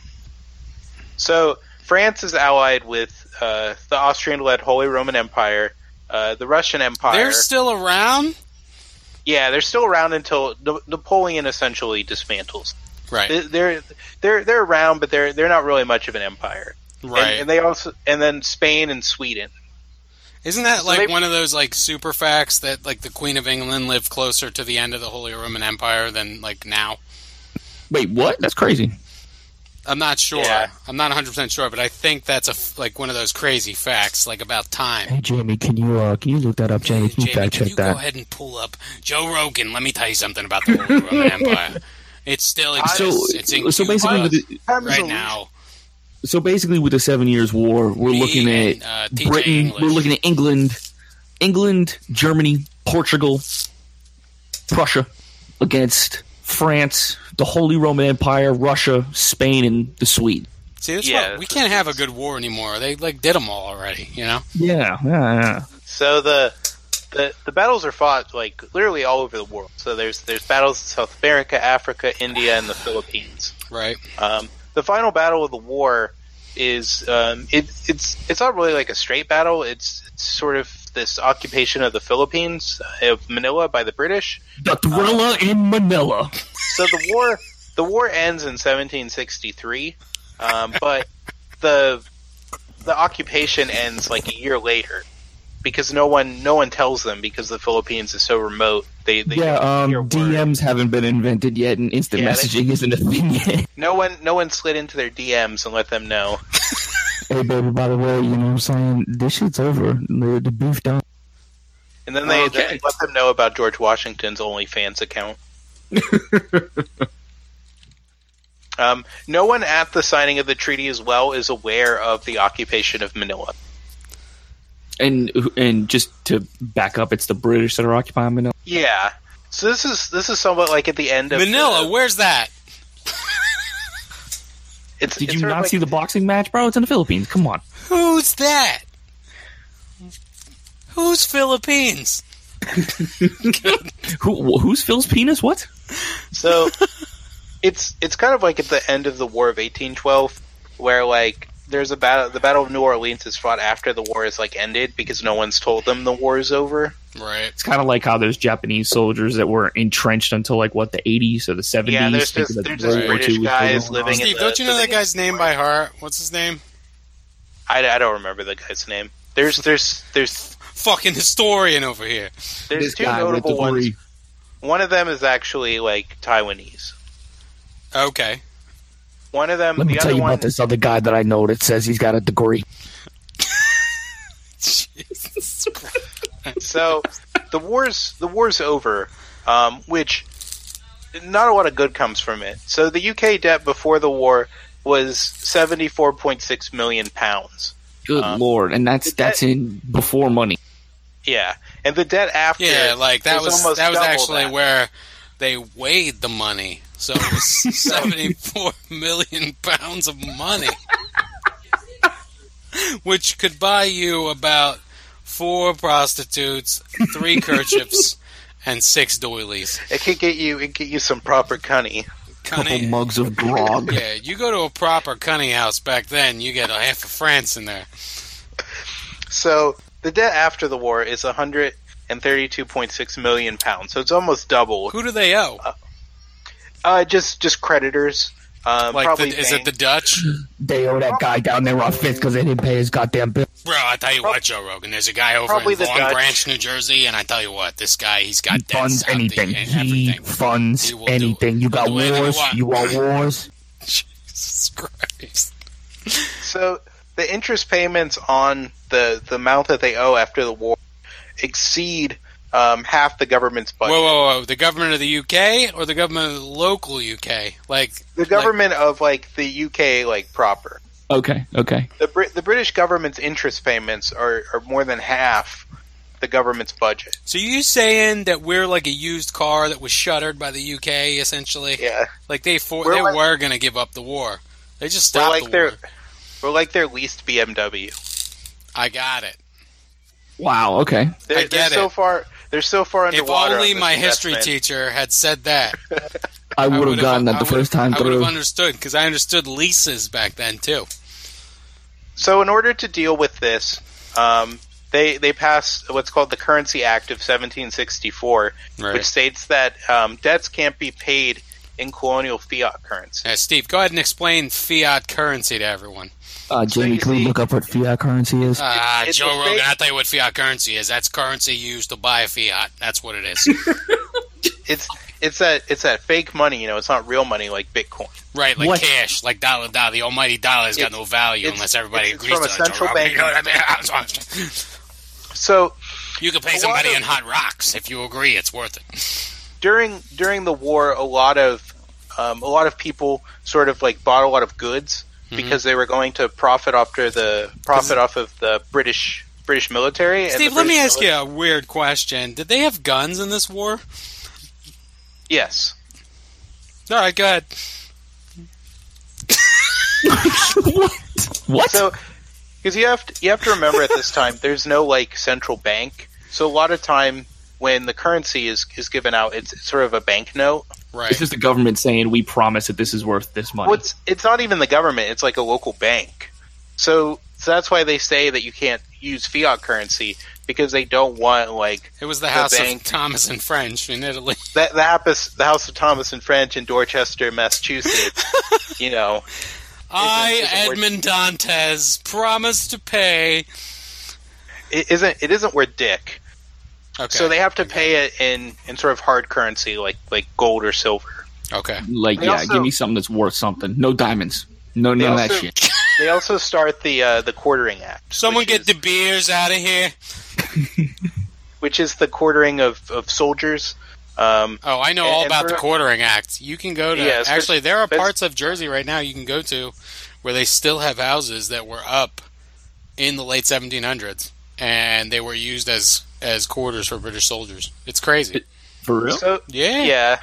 So France is allied with. Uh, the Austrian-led Holy Roman Empire, uh, the Russian Empire. They're still around? Yeah, they're still around until Na- Napoleon essentially dismantles. Right. They're they're they're around, but they're they're not really much of an empire. Right. And, and they also and then Spain and Sweden. Isn't that like so they, one of those like super facts that like the Queen of England lived closer to the end of the Holy Roman Empire than like now? Wait, what? That's crazy. I'm not sure. Yeah. I'm not one hundred percent sure, but I think that's a, like one of those crazy facts, like about time. Hey, Jamie, can you uh, can you look that up, Jamie? Can you fact check that? Go ahead and pull up Joe Rogan. Let me tell you something about the Holy Roman Empire. It still exists. So, it's in so basically with the, right now. So basically, with the Seven Years' War, we're Me looking and, at uh, Britain. English. We're looking at England, England, Germany, Portugal, Prussia against France, the Holy Roman Empire, Russia, Spain, and the Sweden. See, that's yeah, what, we can't have a good war anymore. They like did them all already, you know. Yeah, yeah, yeah. So the the the battles are fought like literally all over the world. So there's there's battles in South America, Africa, India, and the Philippines. Right. Um, the final battle of the war is um, it, it's it's not really like a straight battle. It's, it's sort of this occupation of the Philippines, of Manila by the British. The thriller uh, in Manila. So the war the war ends in seventeen sixty-three, um, but the the occupation ends like a year later because no one no one tells them because the Philippines is so remote. They, they yeah, um, D Ms haven't been invented yet, and instant yeah, messaging they, isn't a thing yet. No one no one slid into their D Ms and let them know. Hey, baby, by the way, you know what I'm saying? This shit's over. The, the beef done. And then they, okay. they let them know about George Washington's OnlyFans account. um, no one at the signing of the treaty as well is aware of the occupation of Manila. And and just to back up, it's the British that are occupying Manila? Yeah. So this is this is somewhat like at the end of... Manila, the, where's that? It's, Did it's you not like, see the boxing match, bro? It's in the Philippines. Come on. Who's that? Who's Philippines? Who, who's Phil's penis? What? So it's it's kind of like at the end of the War of eighteen twelve, where like there's a battle. The Battle of New Orleans is fought after the war is like ended because no one's told them the war is over. Right. It's kind of like how there's Japanese soldiers that were entrenched until like what, the eighties or the seventies. Yeah, there's just, there's just right. British guys living. Steve, in the, don't you know that guy's name by heart? What's his name? I, I don't remember the guy's name. There's there's there's fucking historian over here. There's this two notable ones. One of them is actually like Taiwanese. Okay. One of them. Let me the tell other you one, about this other guy that I know that says he's got a degree. Jesus Christ. So the war's the war's over, um, which not a lot of good comes from it. So the U K debt before the war was seventy four point six million pounds. Good um, lord, and that's that's debt, in before money. Yeah, and the debt after. Yeah, like that was, was that was actually that. Where they weighed the money. So it was seventy four million pounds of money, which could buy you about four prostitutes, three kerchiefs, and six doilies. It could get you. It could get you some proper cunny. Cunny. Couple mugs of grog. Yeah, you go to a proper cunny house back then, you get a half of France in there. So the debt after the war is one hundred and thirty-two point six million pounds. So it's almost double. Who do they owe? Uh, uh just just creditors. Um, like the, is it the Dutch? They owe that guy down there on Fifth because they didn't pay his goddamn bill. Bro, I tell you probably, what, Joe Rogan, there's a guy over in Long Branch, New Jersey, and I tell you what, this guy, he's got he funds anything. He funds he anything. You got wars. You want wars. Jesus Christ. So the interest payments on the the amount that they owe after the war exceed Um, half the government's budget. Whoa, whoa, whoa. The government of the U K or the government of the local U K? Like the government like, of like the U K like proper. Okay, okay. The Br- the British government's interest payments are, are more than half the government's budget. So you saying that we're like a used car that was shuttered by the U K essentially? Yeah. Like they for- we're they like, were going to give up the war. They just stopped we're like the their, war. We're like their leased B M W. I got it. Wow, okay. They're, I get they're it. so far They're so far underwater. If only on my history teacher had said that. I would have gotten that the first time through. I would have understood, because I understood leases back then, too. So in order to deal with this, um, they they passed what's called the Currency Act of seventeen sixty-four, right. Which states that um, debts can't be paid in colonial fiat currency. Yeah, Steve, go ahead and explain fiat currency to everyone. Uh, Jamie, so can we look up what fiat currency is? Ah, uh, Joe Rogan, I'll tell you what fiat currency is. That's currency used to buy a fiat. That's what it is. It's it's that it's that fake money, you know. It's not real money like Bitcoin, right? Like what? Cash, like dollar dollar. The almighty dollar has got no value unless everybody agrees to it. It's from a central bank. You know what I mean? So you can pay somebody of, in hot rocks if you agree. It's worth it. During during the war, a lot of um, a lot of people sort of like bought a lot of goods. Because they were going to profit after the profit off of the British British military. Steve, and let British me ask military. you a weird question. Did they have guns in this war? Yes. All right, go ahead. What? What? So, because you have to, you have to remember at this time, there's no like central bank. So a lot of time when the currency is, is given out, it's, it's sort of a banknote. Right. It's just the government saying, we promise that this is worth this money. Well, it's, it's not even the government. It's like a local bank. So, so that's why they say that you can't use fiat currency because they don't want, like, it was the, the House bank. of Thomas and French in Italy. That the, the House of Thomas and French in Dorchester, Massachusetts. You know, I Edmond Dantes promise to pay. It isn't. It isn't where Dick. Okay. So they have to pay it in, in sort of hard currency, like like gold or silver. Okay. Like they yeah, also, give me something that's worth something. No diamonds. No, no, that shit. They also start the uh, the Quartering Act. Someone get is, the beers out of here. Which is the quartering of, of soldiers. Um, oh, I know and, all about the Quartering Act. You can go to yes, actually there are parts of Jersey right now you can go to where they still have houses that were up in the late seventeen hundreds, and they were used as as quarters for British soldiers. It's crazy. For real? So, yeah. Yeah.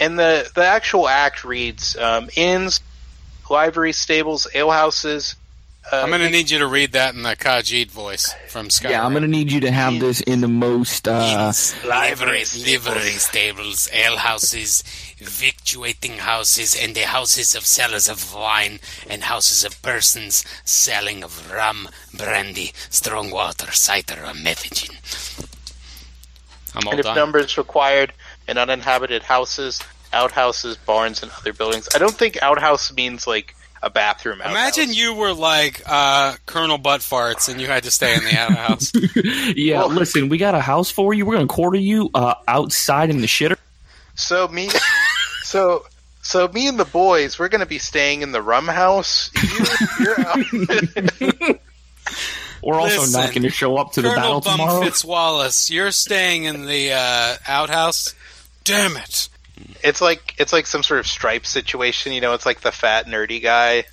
And the, the actual act reads um, inns, livery stables, alehouses. Uh, I'm going to need you to read that in the Khajiit voice from Skyrim. Yeah, I'm going to need you to have inns, this in the most... Uh, inns, livery stables, stables alehouses, victuating houses, and the houses of sellers of wine, and houses of persons selling of rum, brandy, strong water, cider, or methagin. I'm all and if done. Numbers required, and uninhabited houses... outhouses, barns, and other buildings. I don't think outhouse means like a bathroom outhouse. Imagine you were like uh, Colonel Buttfarts and you had to stay in the outhouse. Yeah, well, listen, we got a house for you. We're going to quarter you uh, outside in the shitter. So me, so so me and the boys, we're going to be staying in the rum house. You, you're out. We're also listen, not going to show up to Colonel the battle Bum tomorrow. Colonel Fitzwallace, you're staying in the uh, outhouse. Damn it. It's like it's like some sort of Stripe situation, you know. It's like the fat nerdy guy.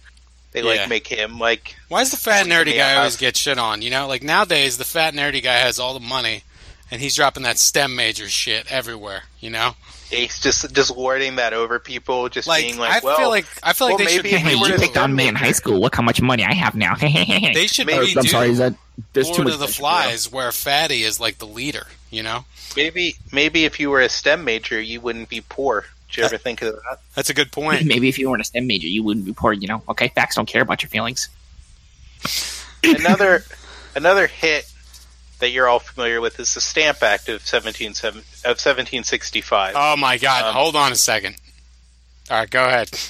They yeah. like make him like. Why does the fat nerdy guy always get shit on? You know, like nowadays the fat nerdy guy has all the money, and he's dropping that STEM major shit everywhere. You know, he's just just lording that over people, just like, being like, I well, feel like I feel like well, they maybe should. Hey, you picked on me in high school. Look how much money I have now. They should maybe do. I'm sorry, is that there's Lord too much of the Flies, where Fatty is like the leader. You know. Maybe maybe if you were a STEM major, you wouldn't be poor. Did you ever think of that? That's a good point. Maybe if you weren't a STEM major, you wouldn't be poor, you know? Okay, facts don't care about your feelings. Another another hit that you're all familiar with is the Stamp Act of, seventeen, of seventeen sixty-five. Oh, my God. Um, Hold on a second. All right, go ahead. So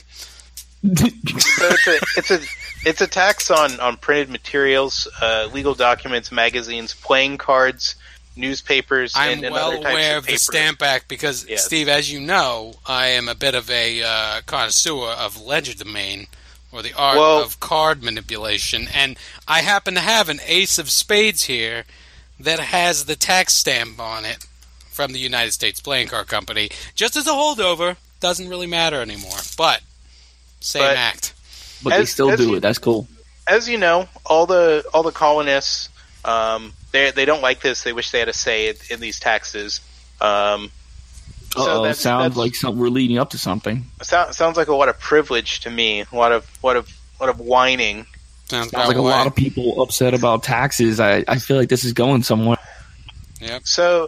it's a, it's a, it's a tax on, on printed materials, uh, legal documents, magazines, playing cards, newspapers. I'm and, and well other types aware of, of the Stamp Act because, yes. Steve, as you know, I am a bit of a uh, connoisseur of legerdemain, or the art well, of card manipulation, and I happen to have an ace of spades here that has the tax stamp on it from the United States Playing Card Company, just as a holdover. Doesn't really matter anymore, but same but, act. But as, they still do you, it. That's cool. As you know, all the all the colonists. Um, They they don't like this. They wish they had a say in, in these taxes. Um, so that sounds that's, like some, we're leading up to something. So, sounds like a lot of privilege to me. A lot of lot of lot of whining. Sounds, sounds like way. a lot of people upset about taxes. I, I feel like this is going somewhere. Yep. So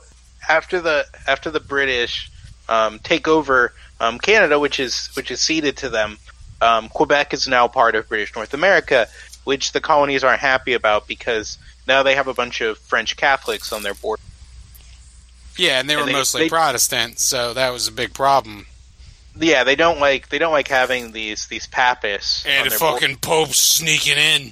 after the after the British um, take over um, Canada, which is which is ceded to them, um, Quebec is now part of British North America, which the colonies aren't happy about because. Now they have a bunch of French Catholics on their board. Yeah, and they were and they, mostly they, Protestant, so that was a big problem. Yeah, they don't like they don't like having these these papists. And on their the fucking board. Pope's sneaking in,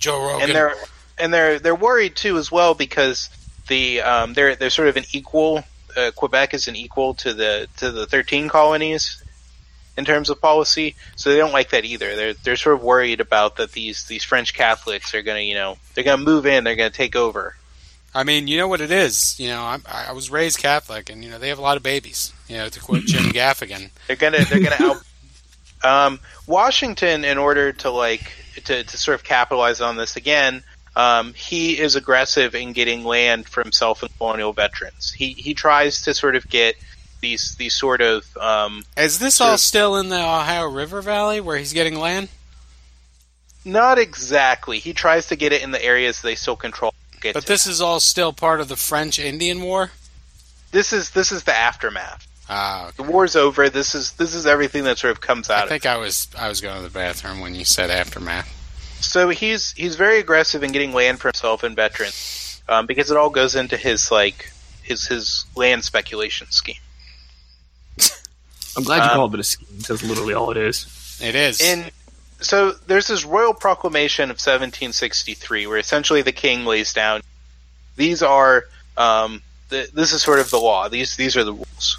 Joe Rogan. And they're and they're they're worried too as well because the um they're they're sort of an equal. Uh, Quebec is an equal to the to the thirteen colonies in terms of policy, so they don't like that either. They're they're sort of worried about that these, these French Catholics are going to, you know, they're going to move in, they're going to take over. I mean, you know what it is. You know, I, I was raised Catholic, and you know they have a lot of babies. You know, to quote Jim Gaffigan, they're gonna they're gonna out. Um, Washington, in order to like to, to sort of capitalize on this again, um, he is aggressive in getting land for himself and colonial veterans. He he tries to sort of get. These these sort of um, is this all of, still in the Ohio River Valley where he's getting land? Not exactly. He tries to get it in the areas they still control. Get but this that. is all still part of the French Indian War. This is this is the aftermath. Ah, okay. The war's over. This is this is everything that sort of comes out. I think of it. I was I was going to the bathroom when you said aftermath. So he's he's very aggressive in getting land for himself and veterans, um, because it all goes into his like his his land speculation scheme. I'm glad you um, called it a scheme. That's literally all it is. It is. And so there's this royal proclamation of seventeen sixty-three, where essentially the king lays down. These are um, the, this is sort of the law. These these are the rules.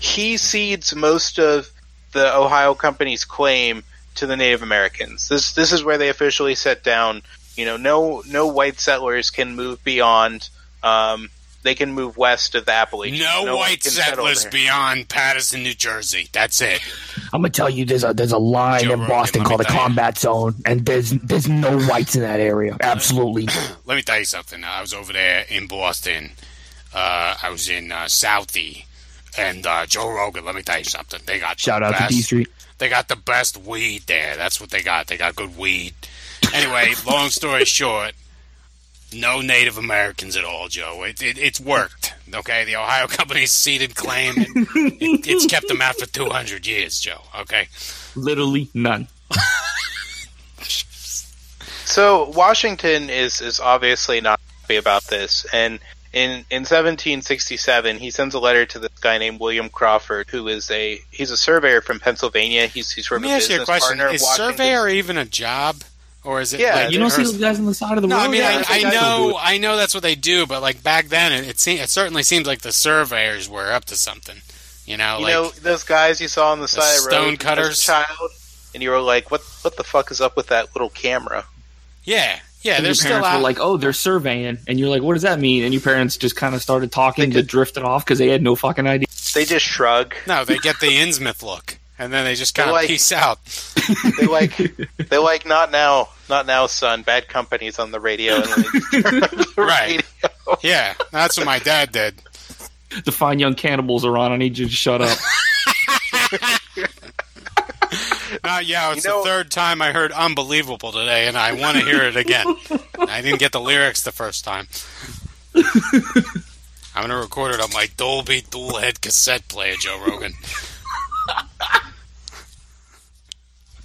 He cedes most of the Ohio Company's claim to the Native Americans. This this is where they officially set down, you know, no no white settlers can move beyond. Um, they can move west of the Appalachian. No, no white settlers beyond Paterson, New Jersey. That's it. I'm gonna tell you, there's a there's a line Joe in Rogan, Boston called the Combat you. Zone, and there's there's no whites in that area. Absolutely. Let me tell you something. I was over there in Boston. Uh, I was in uh, Southie, and uh, Joe Rogan. Let me tell you something. They got shout the out best, to D Street. They got the best weed there. That's what they got. They got good weed. Anyway, long story short. No Native Americans at all, Joe. It, it, it's worked, okay? The Ohio Company's ceded claim, and it, it's kept them out for two hundred years, Joe, okay? Literally none. So Washington is, is obviously not happy about this, and in, in seventeen sixty-seven, he sends a letter to this guy named William Crawford, who is a he's a surveyor from Pennsylvania. He's, he's sort of a business partner of Washington. Is surveyor even a job? Or is it? Yeah, like, you don't see those guys on the side of the road. No, I mean, yeah, I, I know, I know that's what they do, but like back then, it, it, se- it certainly seems like the surveyors were up to something. You know, you like know, those guys you saw on the side of the road, stone cutters, as a child, and you were like, "What? What the fuck is up with that little camera?" Yeah, yeah. And they're your parents still out. Were like, "Oh, they're surveying," and you're like, "What does that mean?" And your parents just kind of started talking to drift it off because they had no fucking idea. They just shrug. No, they get the Innsmouth look. And then they just kind of like, peace out. They like, they like, not now, not now, son. Bad company's on the radio. And on the right? Radio. Yeah, that's what my dad did. The Fine Young Cannibals are on. I need you to shut up. uh, yeah, it's you know, the third time I heard "Unbelievable" today, and I want to hear it again. I didn't get the lyrics the first time. I'm gonna record it on my Dolby dual head cassette player, Joe Rogan.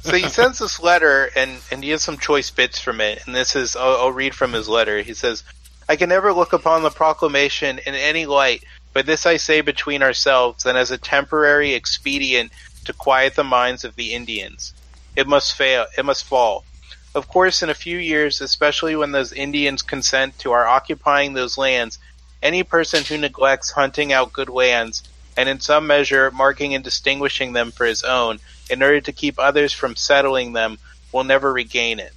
So he sends this letter, and, and he has some choice bits from it. And this is, I'll, I'll read from his letter. He says, "I can never look upon the proclamation in any light, but this I say between ourselves and as a temporary expedient to quiet the minds of the Indians. It must fail. It must fall. Of course, in a few years, especially when those Indians consent to our occupying those lands, any person who neglects hunting out good lands and in some measure marking and distinguishing them for his own, in order to keep others from settling them, will never regain it.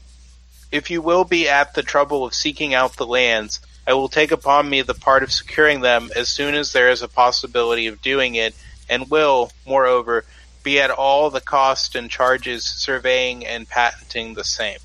If you will be at the trouble of seeking out the lands, I will take upon me the part of securing them as soon as there is a possibility of doing it, and will, moreover, be at all the cost and charges surveying and patenting the same.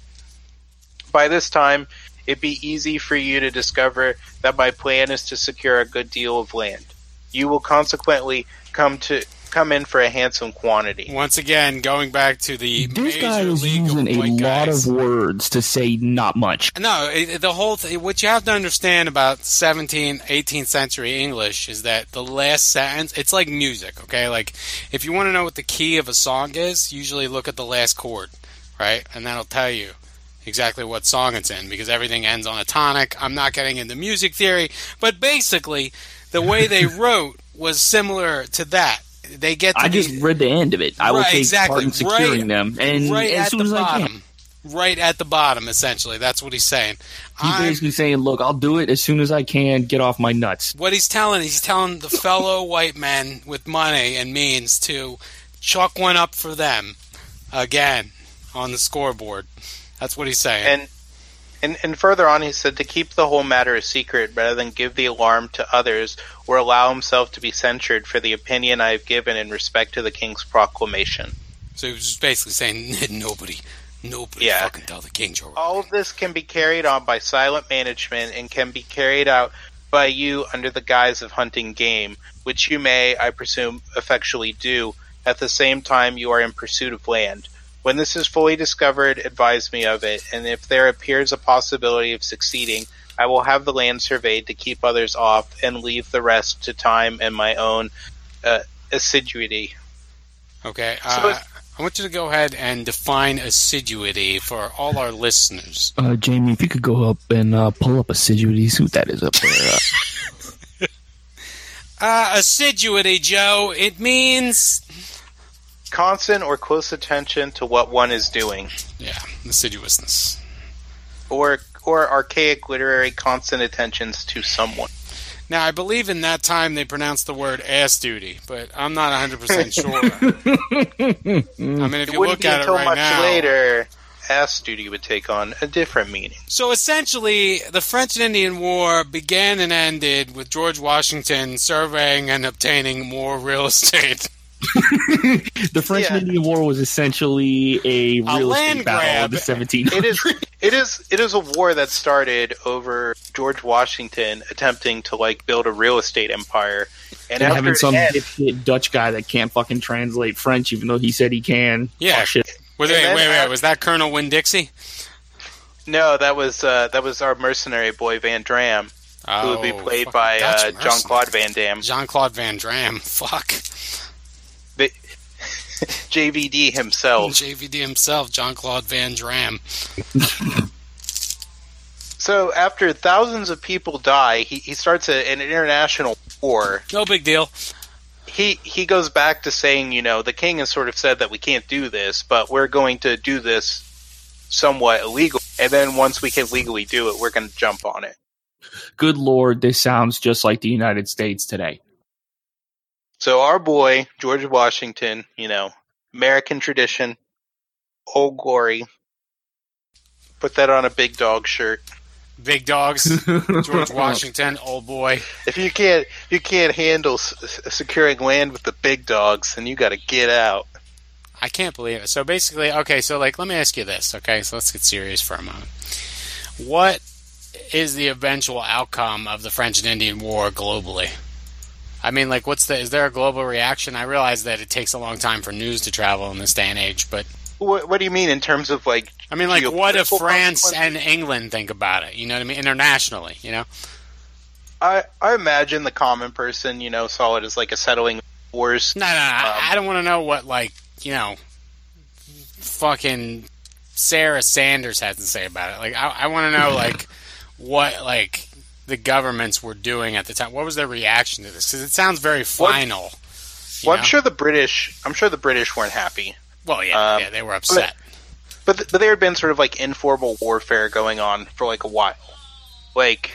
By this time, it be easy for you to discover that my plan is to secure a good deal of land. You will consequently come to come in for a handsome quantity." Once again, going back to the this guy is using a lot guys. of words to say not much. No, it, the whole thing. What you have to understand about seventeenth, eighteenth century English is that the last sentence, it's like music. Okay, like if you want to know what the key of a song is, usually look at the last chord, right, and that'll tell you exactly what song it's in because everything ends on a tonic. I'm not getting into music theory, but basically. The way they wrote was similar to that. They get. To I just the, read the end of it. I right, will take exactly. part in securing right, them, and right as at soon the as bottom, I can. Right at the bottom, essentially, that's what he's saying. He's I'm, basically saying, "Look, I'll do it as soon as I can. Get off my nuts." What he's telling, he's telling the fellow white men with money and means to chalk one up for them again on the scoreboard. That's what he's saying. And And, and further on, he said to keep the whole matter a secret rather than give the alarm to others or allow himself to be censured for the opinion I have given in respect to the king's proclamation. So he was just basically saying nobody, nobody yeah. fucking tell the king. George. All of this can be carried on by silent management and can be carried out by you under the guise of hunting game, which you may, I presume, effectually do. At the same time, you are in pursuit of land. When this is fully discovered, advise me of it, and if there appears a possibility of succeeding, I will have the land surveyed to keep others off and leave the rest to time and my own uh, assiduity. Okay. Uh, so I want you to go ahead and define assiduity for all our listeners. Uh, Jamie, if you could go up and uh, pull up assiduity, see what that is up there. uh, assiduity, Joe, it means constant or close attention to what one is doing. Yeah, assiduousness. Or, or archaic literary constant attentions to someone. Now, I believe in that time they pronounced the word ass duty, but I'm not one hundred percent sure. I mean, if it you look at it right much now. Later, ass duty would take on a different meaning. So essentially, the French and Indian War began and ended with George Washington surveying and obtaining more real estate. The French yeah. and Indian War was essentially a real a estate battle of the seventeen hundreds. It is, it is, it is a war that started over George Washington attempting to like build a real estate empire, and, and after having some end, Dutch guy that can't fucking translate French, even though he said he can. Yeah, oh, shit. Wait, wait, wait, wait, was that Colonel Winn-Dixie? No, that was uh, that was our mercenary boy Van Dam, oh, who would be played by uh, Jean-Claude Van Damme. Jean-Claude Van Damme, fuck. But J V D himself. J V D himself, Jean-Claude Van Damme. So after thousands of people die, he, he starts a, an international war. No big deal. He he goes back to saying, you know, the king has sort of said that we can't do this, but we're going to do this somewhat illegal. And then once we can legally do it, we're going to jump on it. Good Lord, this sounds just like the United States today. So our boy, George Washington, you know, American tradition, old glory. Put that on a big dog shirt. Big dogs, George Washington, old boy. If you can't, you can't handle s- securing land with the big dogs, then you got to get out. I can't believe it. So basically, okay, so like, let me ask you this, okay? So let's get serious for a moment. What is the eventual outcome of the French and Indian War globally? I mean, like, what's the? Is there a global reaction? I realize that it takes a long time for news to travel in this day and age, but what, what do you mean in terms of like? I mean, like, what if France and England think about it? You know what I mean, internationally. You know, I I imagine the common person, you know, saw it as like a settling wars. No, no, um, I, I don't want to know what like you know, fucking Sarah Sanders has to say about it. Like, I, I want to know like what like. The governments were doing at the time. What was their reaction to this? Because it sounds very final. Well, well I'm sure the British. I'm sure the British weren't happy. Well, yeah, um, yeah, they were upset. But but, but there had been sort of like informal warfare going on for like a while. Like,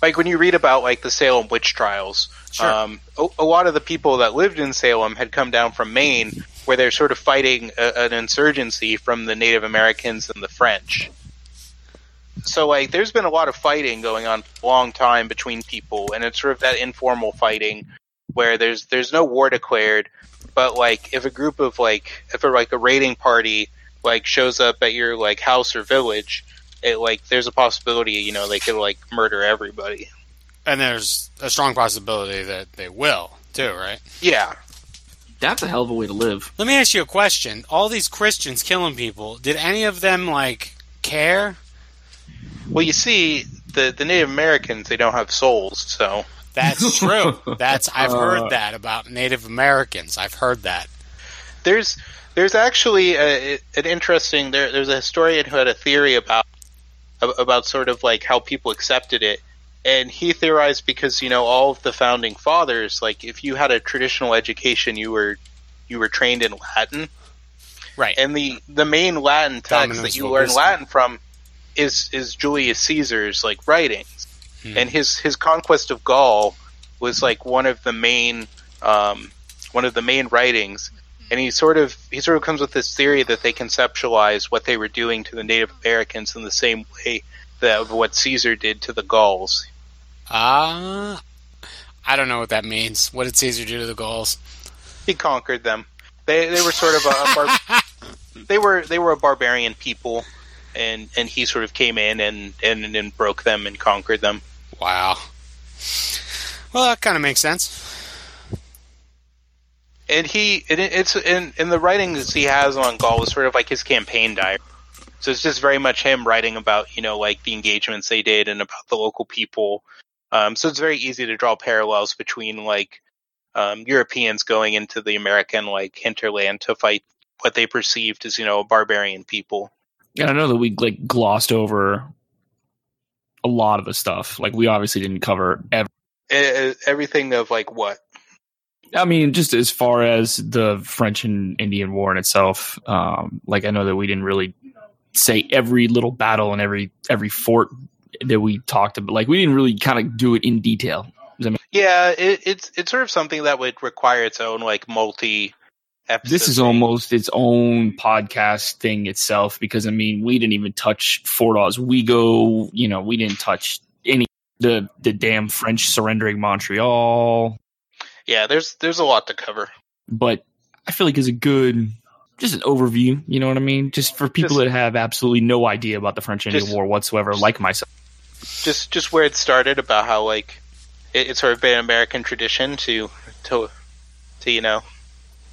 like when you read about like the Salem witch trials, sure. um, a, a lot of the people that lived in Salem had come down from Maine, where they're sort of fighting a, an insurgency from the Native Americans and the French. So, like, there's been a lot of fighting going on for a long time between people, and it's sort of that informal fighting where there's there's no war declared, but, like, if a group of, like, if, a, like, a raiding party, like, shows up at your, like, house or village, it, like, there's a possibility, you know, they could, like, murder everybody. And there's a strong possibility that they will, too, right? Yeah. That's a hell of a way to live. Let me ask you a question. All these Christians killing people, did any of them, like, care? Well, you see, the, the Native Americans, they don't have souls, so... That's true. That's I've heard that about Native Americans. I've heard that. There's there's actually a, an interesting... There, there's a historian who had a theory about about sort of like how people accepted it, and he theorized because, you know, all of the founding fathers, like, if you had a traditional education, you were you were trained in Latin. Right. And the, the main Latin text that you learn Latin from... Is, is Julius Caesar's like writings, hmm. and his, his conquest of Gaul was like one of the main um, one of the main writings, and he sort of he sort of comes with this theory that they conceptualize what they were doing to the Native Americans in the same way that of what Caesar did to the Gauls. Ah, uh, I don't know what that means. What did Caesar do to the Gauls? He conquered them. They they were sort of a, a bar- they were they were a barbarian people. And and he sort of came in and, and, and broke them and conquered them. Wow. Well, that kind of makes sense. And he it, it's in in the writings he has on Gaul was sort of like his campaign diary. So it's just very much him writing about you know like the engagements they did and about the local people. Um, so it's very easy to draw parallels between like um, Europeans going into the American like hinterland to fight what they perceived as, you know, barbarian people. Yeah, I know that we like glossed over a lot of the stuff. Like, we obviously didn't cover every- uh, everything of like what. I mean, just as far as the French and Indian War in itself, um, like I know that we didn't really say every little battle and every every fort that we talked about. Like, we didn't really kind of do it in detail. Does that make sense? Yeah, it, it's it's sort of something that would require its own like multi. Episode. This is almost its own podcast thing itself, because I mean, we didn't even touch Fort Oswego. You know, we didn't touch any the the damn French surrendering Montreal. Yeah, there's there's a lot to cover. But I feel like it's a good, just an overview, you know what I mean? Just for people just, that have absolutely no idea about the French Indian War whatsoever, just, like myself. Just just where it started, about how, like, it, it's sort of been an American tradition to, to, to you know...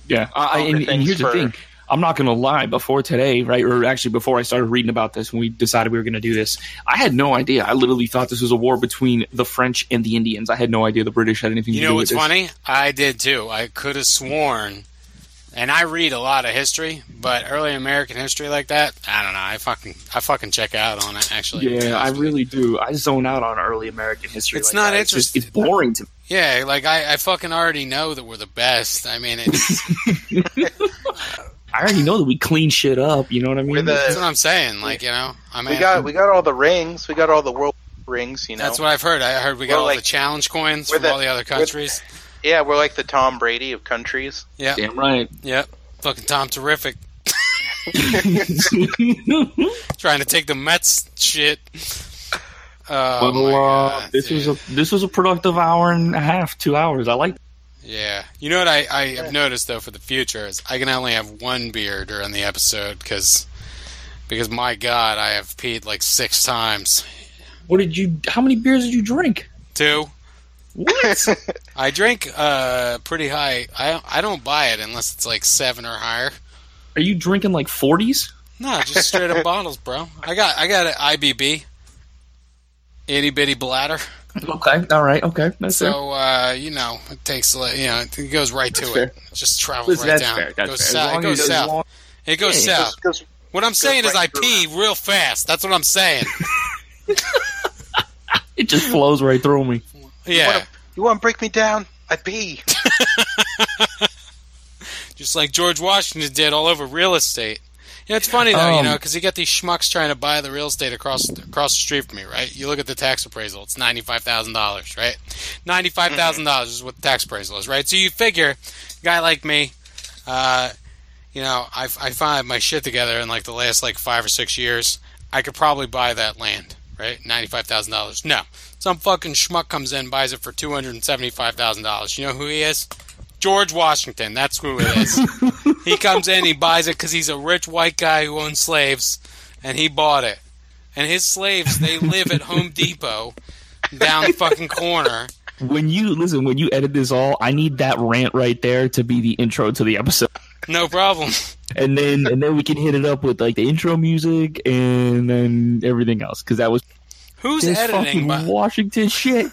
Yeah, I, and, and here's for, the thing. I'm not going to lie, before today, right, or actually before I started reading about this, when we decided we were going to do this, I had no idea. I literally thought this was a war between the French and the Indians. I had no idea the British had anything to do with this. You know what's funny? I did too. I could have sworn, and I read a lot of history, but early American history like that, I don't know. I fucking I fucking check out on it, actually. Yeah, I really do. I zone out on early American history. It's not interesting. It's boring to me. Yeah, like, I, I fucking already know that we're the best. I mean, it's... I already know that we clean shit up, you know what I mean? The, that's what I'm saying, like, you know? I mean, we got we got all the rings, we got all the world rings, you know? That's what I've heard. I heard we got we're all like, the challenge coins from the, all the other countries. We're, yeah, we're like the Tom Brady of countries. Yeah. Damn right. Yep. Fucking Tom Terrific. Trying to take the Mets shit. Oh, but, uh, God, this dude. was a this was a productive hour and a half, two hours. I like. Yeah, you know what I, I have noticed though for the future is I can only have one beer during the episode because because my God, I have peed like six times. What did you? How many beers did you drink? Two. What? I drink uh pretty high. I I don't buy it unless it's like seven or higher. Are you drinking like forties? No, just straight up bottles, bro. I got I got an I B B. Itty bitty bladder. Okay. All right. Okay. That's so uh, you know, it takes a, you know, it goes right that's to fair. It. Just travels Listen, right that's down. Fair, that's goes fair. South, it goes south. Long, it goes yeah, south. Goes, what I'm saying is, right I pee around. Real fast. That's what I'm saying. It just flows right through me. Yeah. You want to break me down? I pee. Just like George Washington did all over real estate. You know, it's funny, though, um, you know, because you get these schmucks trying to buy the real estate across across the street from me, right? You look at the tax appraisal. It's ninety-five thousand dollars, right? ninety-five thousand dollars is what the tax appraisal is, right? So you figure, a guy like me, uh, you know, I, I find my shit together in, like, the last, like, five or six years. I could probably buy that land, right? ninety-five thousand dollars. No. Some fucking schmuck comes in, buys it for two hundred seventy-five thousand dollars. You know who he is? George Washington, that's who it is. He comes in, he buys it because he's a rich white guy who owns slaves, and he bought it. And his slaves, they live at Home Depot down the fucking corner. When you listen, when you edit this all, I need that rant right there to be the intro to the episode. No problem. And then, and then we can hit it up with like the intro music and then everything else because that was. Who's editing? By- Washington shit.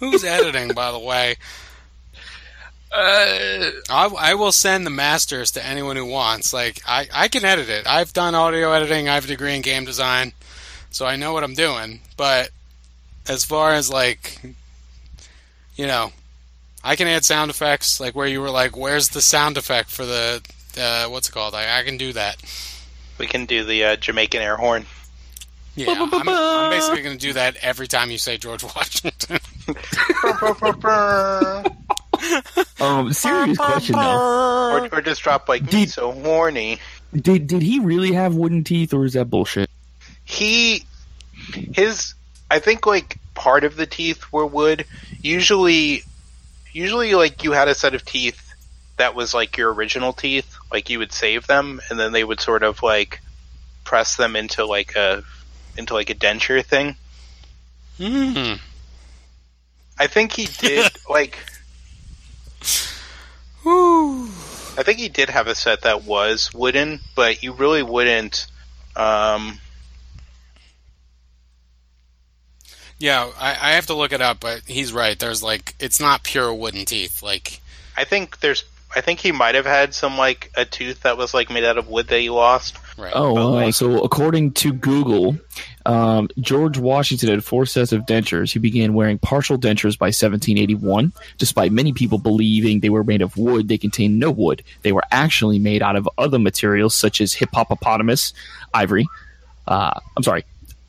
Who's editing? By the way. Uh, I, I will send the masters to anyone who wants. Like I, I can edit it. I've done audio editing. I have a degree in game design, so I know what I'm doing. But as far as like, you know, I can add sound effects. Like where you were like, "Where's the sound effect for the uh, what's it called?" I, I can do that. We can do the uh, Jamaican air horn. Yeah, I'm, I'm basically going to do that every time you say George Washington. Um, serious question though, or, or just drop like did, me so horny. Did did he really have wooden teeth, or is that bullshit? He, his, I think like part of the teeth were wood. Usually, usually like you had a set of teeth that was like your original teeth. Like you would save them, and then they would sort of like press them into like a into like a denture thing. Hmm. I think he did like. Woo. I think he did have a set that was wooden, but you really wouldn't. Um... Yeah, I, I have to look it up, but he's right. There's like, it's not pure wooden teeth. Like I think there's. I think he might have had some like a tooth that was like made out of wood that he lost. Right. Oh, but, like, uh, so according to Google, um, George Washington had four sets of dentures. He began wearing partial dentures by seventeen eighty-one, despite many people believing they were made of wood. They contained no wood. They were actually made out of other materials such as hippopotamus ivory. Uh, I'm sorry,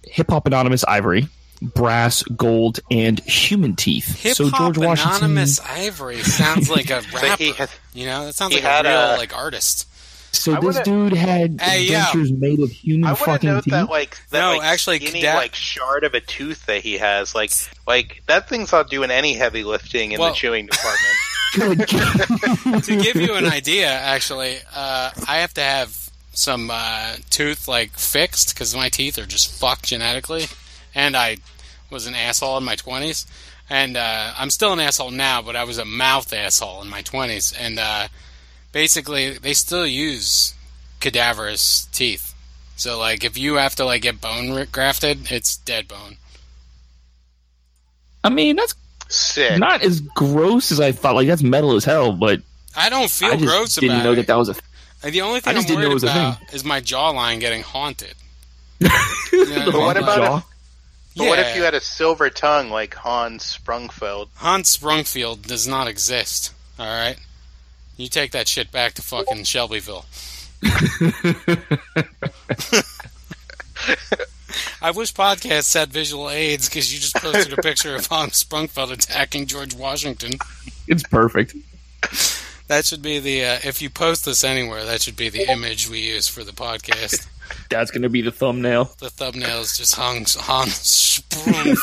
hippopotamus ivory, brass, gold, and human teeth. Hip so George Washington. Anonymous ivory sounds like a rapper. had, you know, that sounds like a real a, like artist. So I this dude had hey, dentures yeah. made of human I fucking note teeth. That, like, that, no, like, actually, any that, like shard of a tooth that he has, like, like that thing's not doing any heavy lifting in well, the chewing department. To give you an idea, actually, uh, I have to have some uh, tooth like fixed because my teeth are just fucked genetically. And I was an asshole in my twenties, and uh, I'm still an asshole now, but I was a mouth asshole in my twenties. And uh, basically, they still use cadaverous teeth. So, like, if you have to like get bone grafted, it's dead bone. I mean, that's sick. Not as gross as I thought. Like, that's metal as hell. But I don't feel I just gross didn't about. Didn't know it. That that was a. Th- the only thing I just I'm didn't worried know it was about a thing. Is my jawline getting haunted. You know what, what about jaw? A- But yeah. What if you had a silver tongue like Hans Sprungfeld? Hans Sprungfeld does not exist, all right? You take that shit back to fucking Shelbyville. I wish podcasts had visual aids because you just posted a picture of Hans Sprungfeld attacking George Washington. It's perfect. That should be the, uh, if you post this anywhere, that should be the image we use for the podcast. That's going to be the thumbnail. The thumbnail is just Hans Sprungfeld.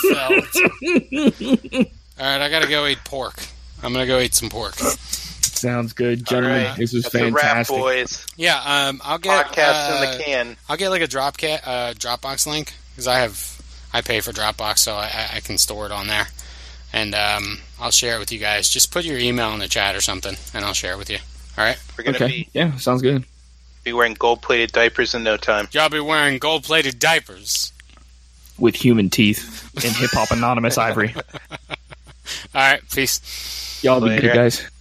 All right, I got to go eat pork. I'm going to go eat some pork. Sounds good, gentlemen. Right. This was That's fantastic. A wrap, boys. Yeah, um, I'll get podcast uh, in the can. I'll get like a drop ca- uh, Dropbox link because I have I pay for Dropbox, so I, I can store it on there, and um, I'll share it with you guys. Just put your email in the chat or something, and I'll share it with you. All right. We're gonna okay. be- yeah, sounds good. Be wearing gold-plated diapers in no time. Y'all be wearing gold-plated diapers with human teeth and hip hop anonymous ivory. All right, peace. Y'all be good, guys.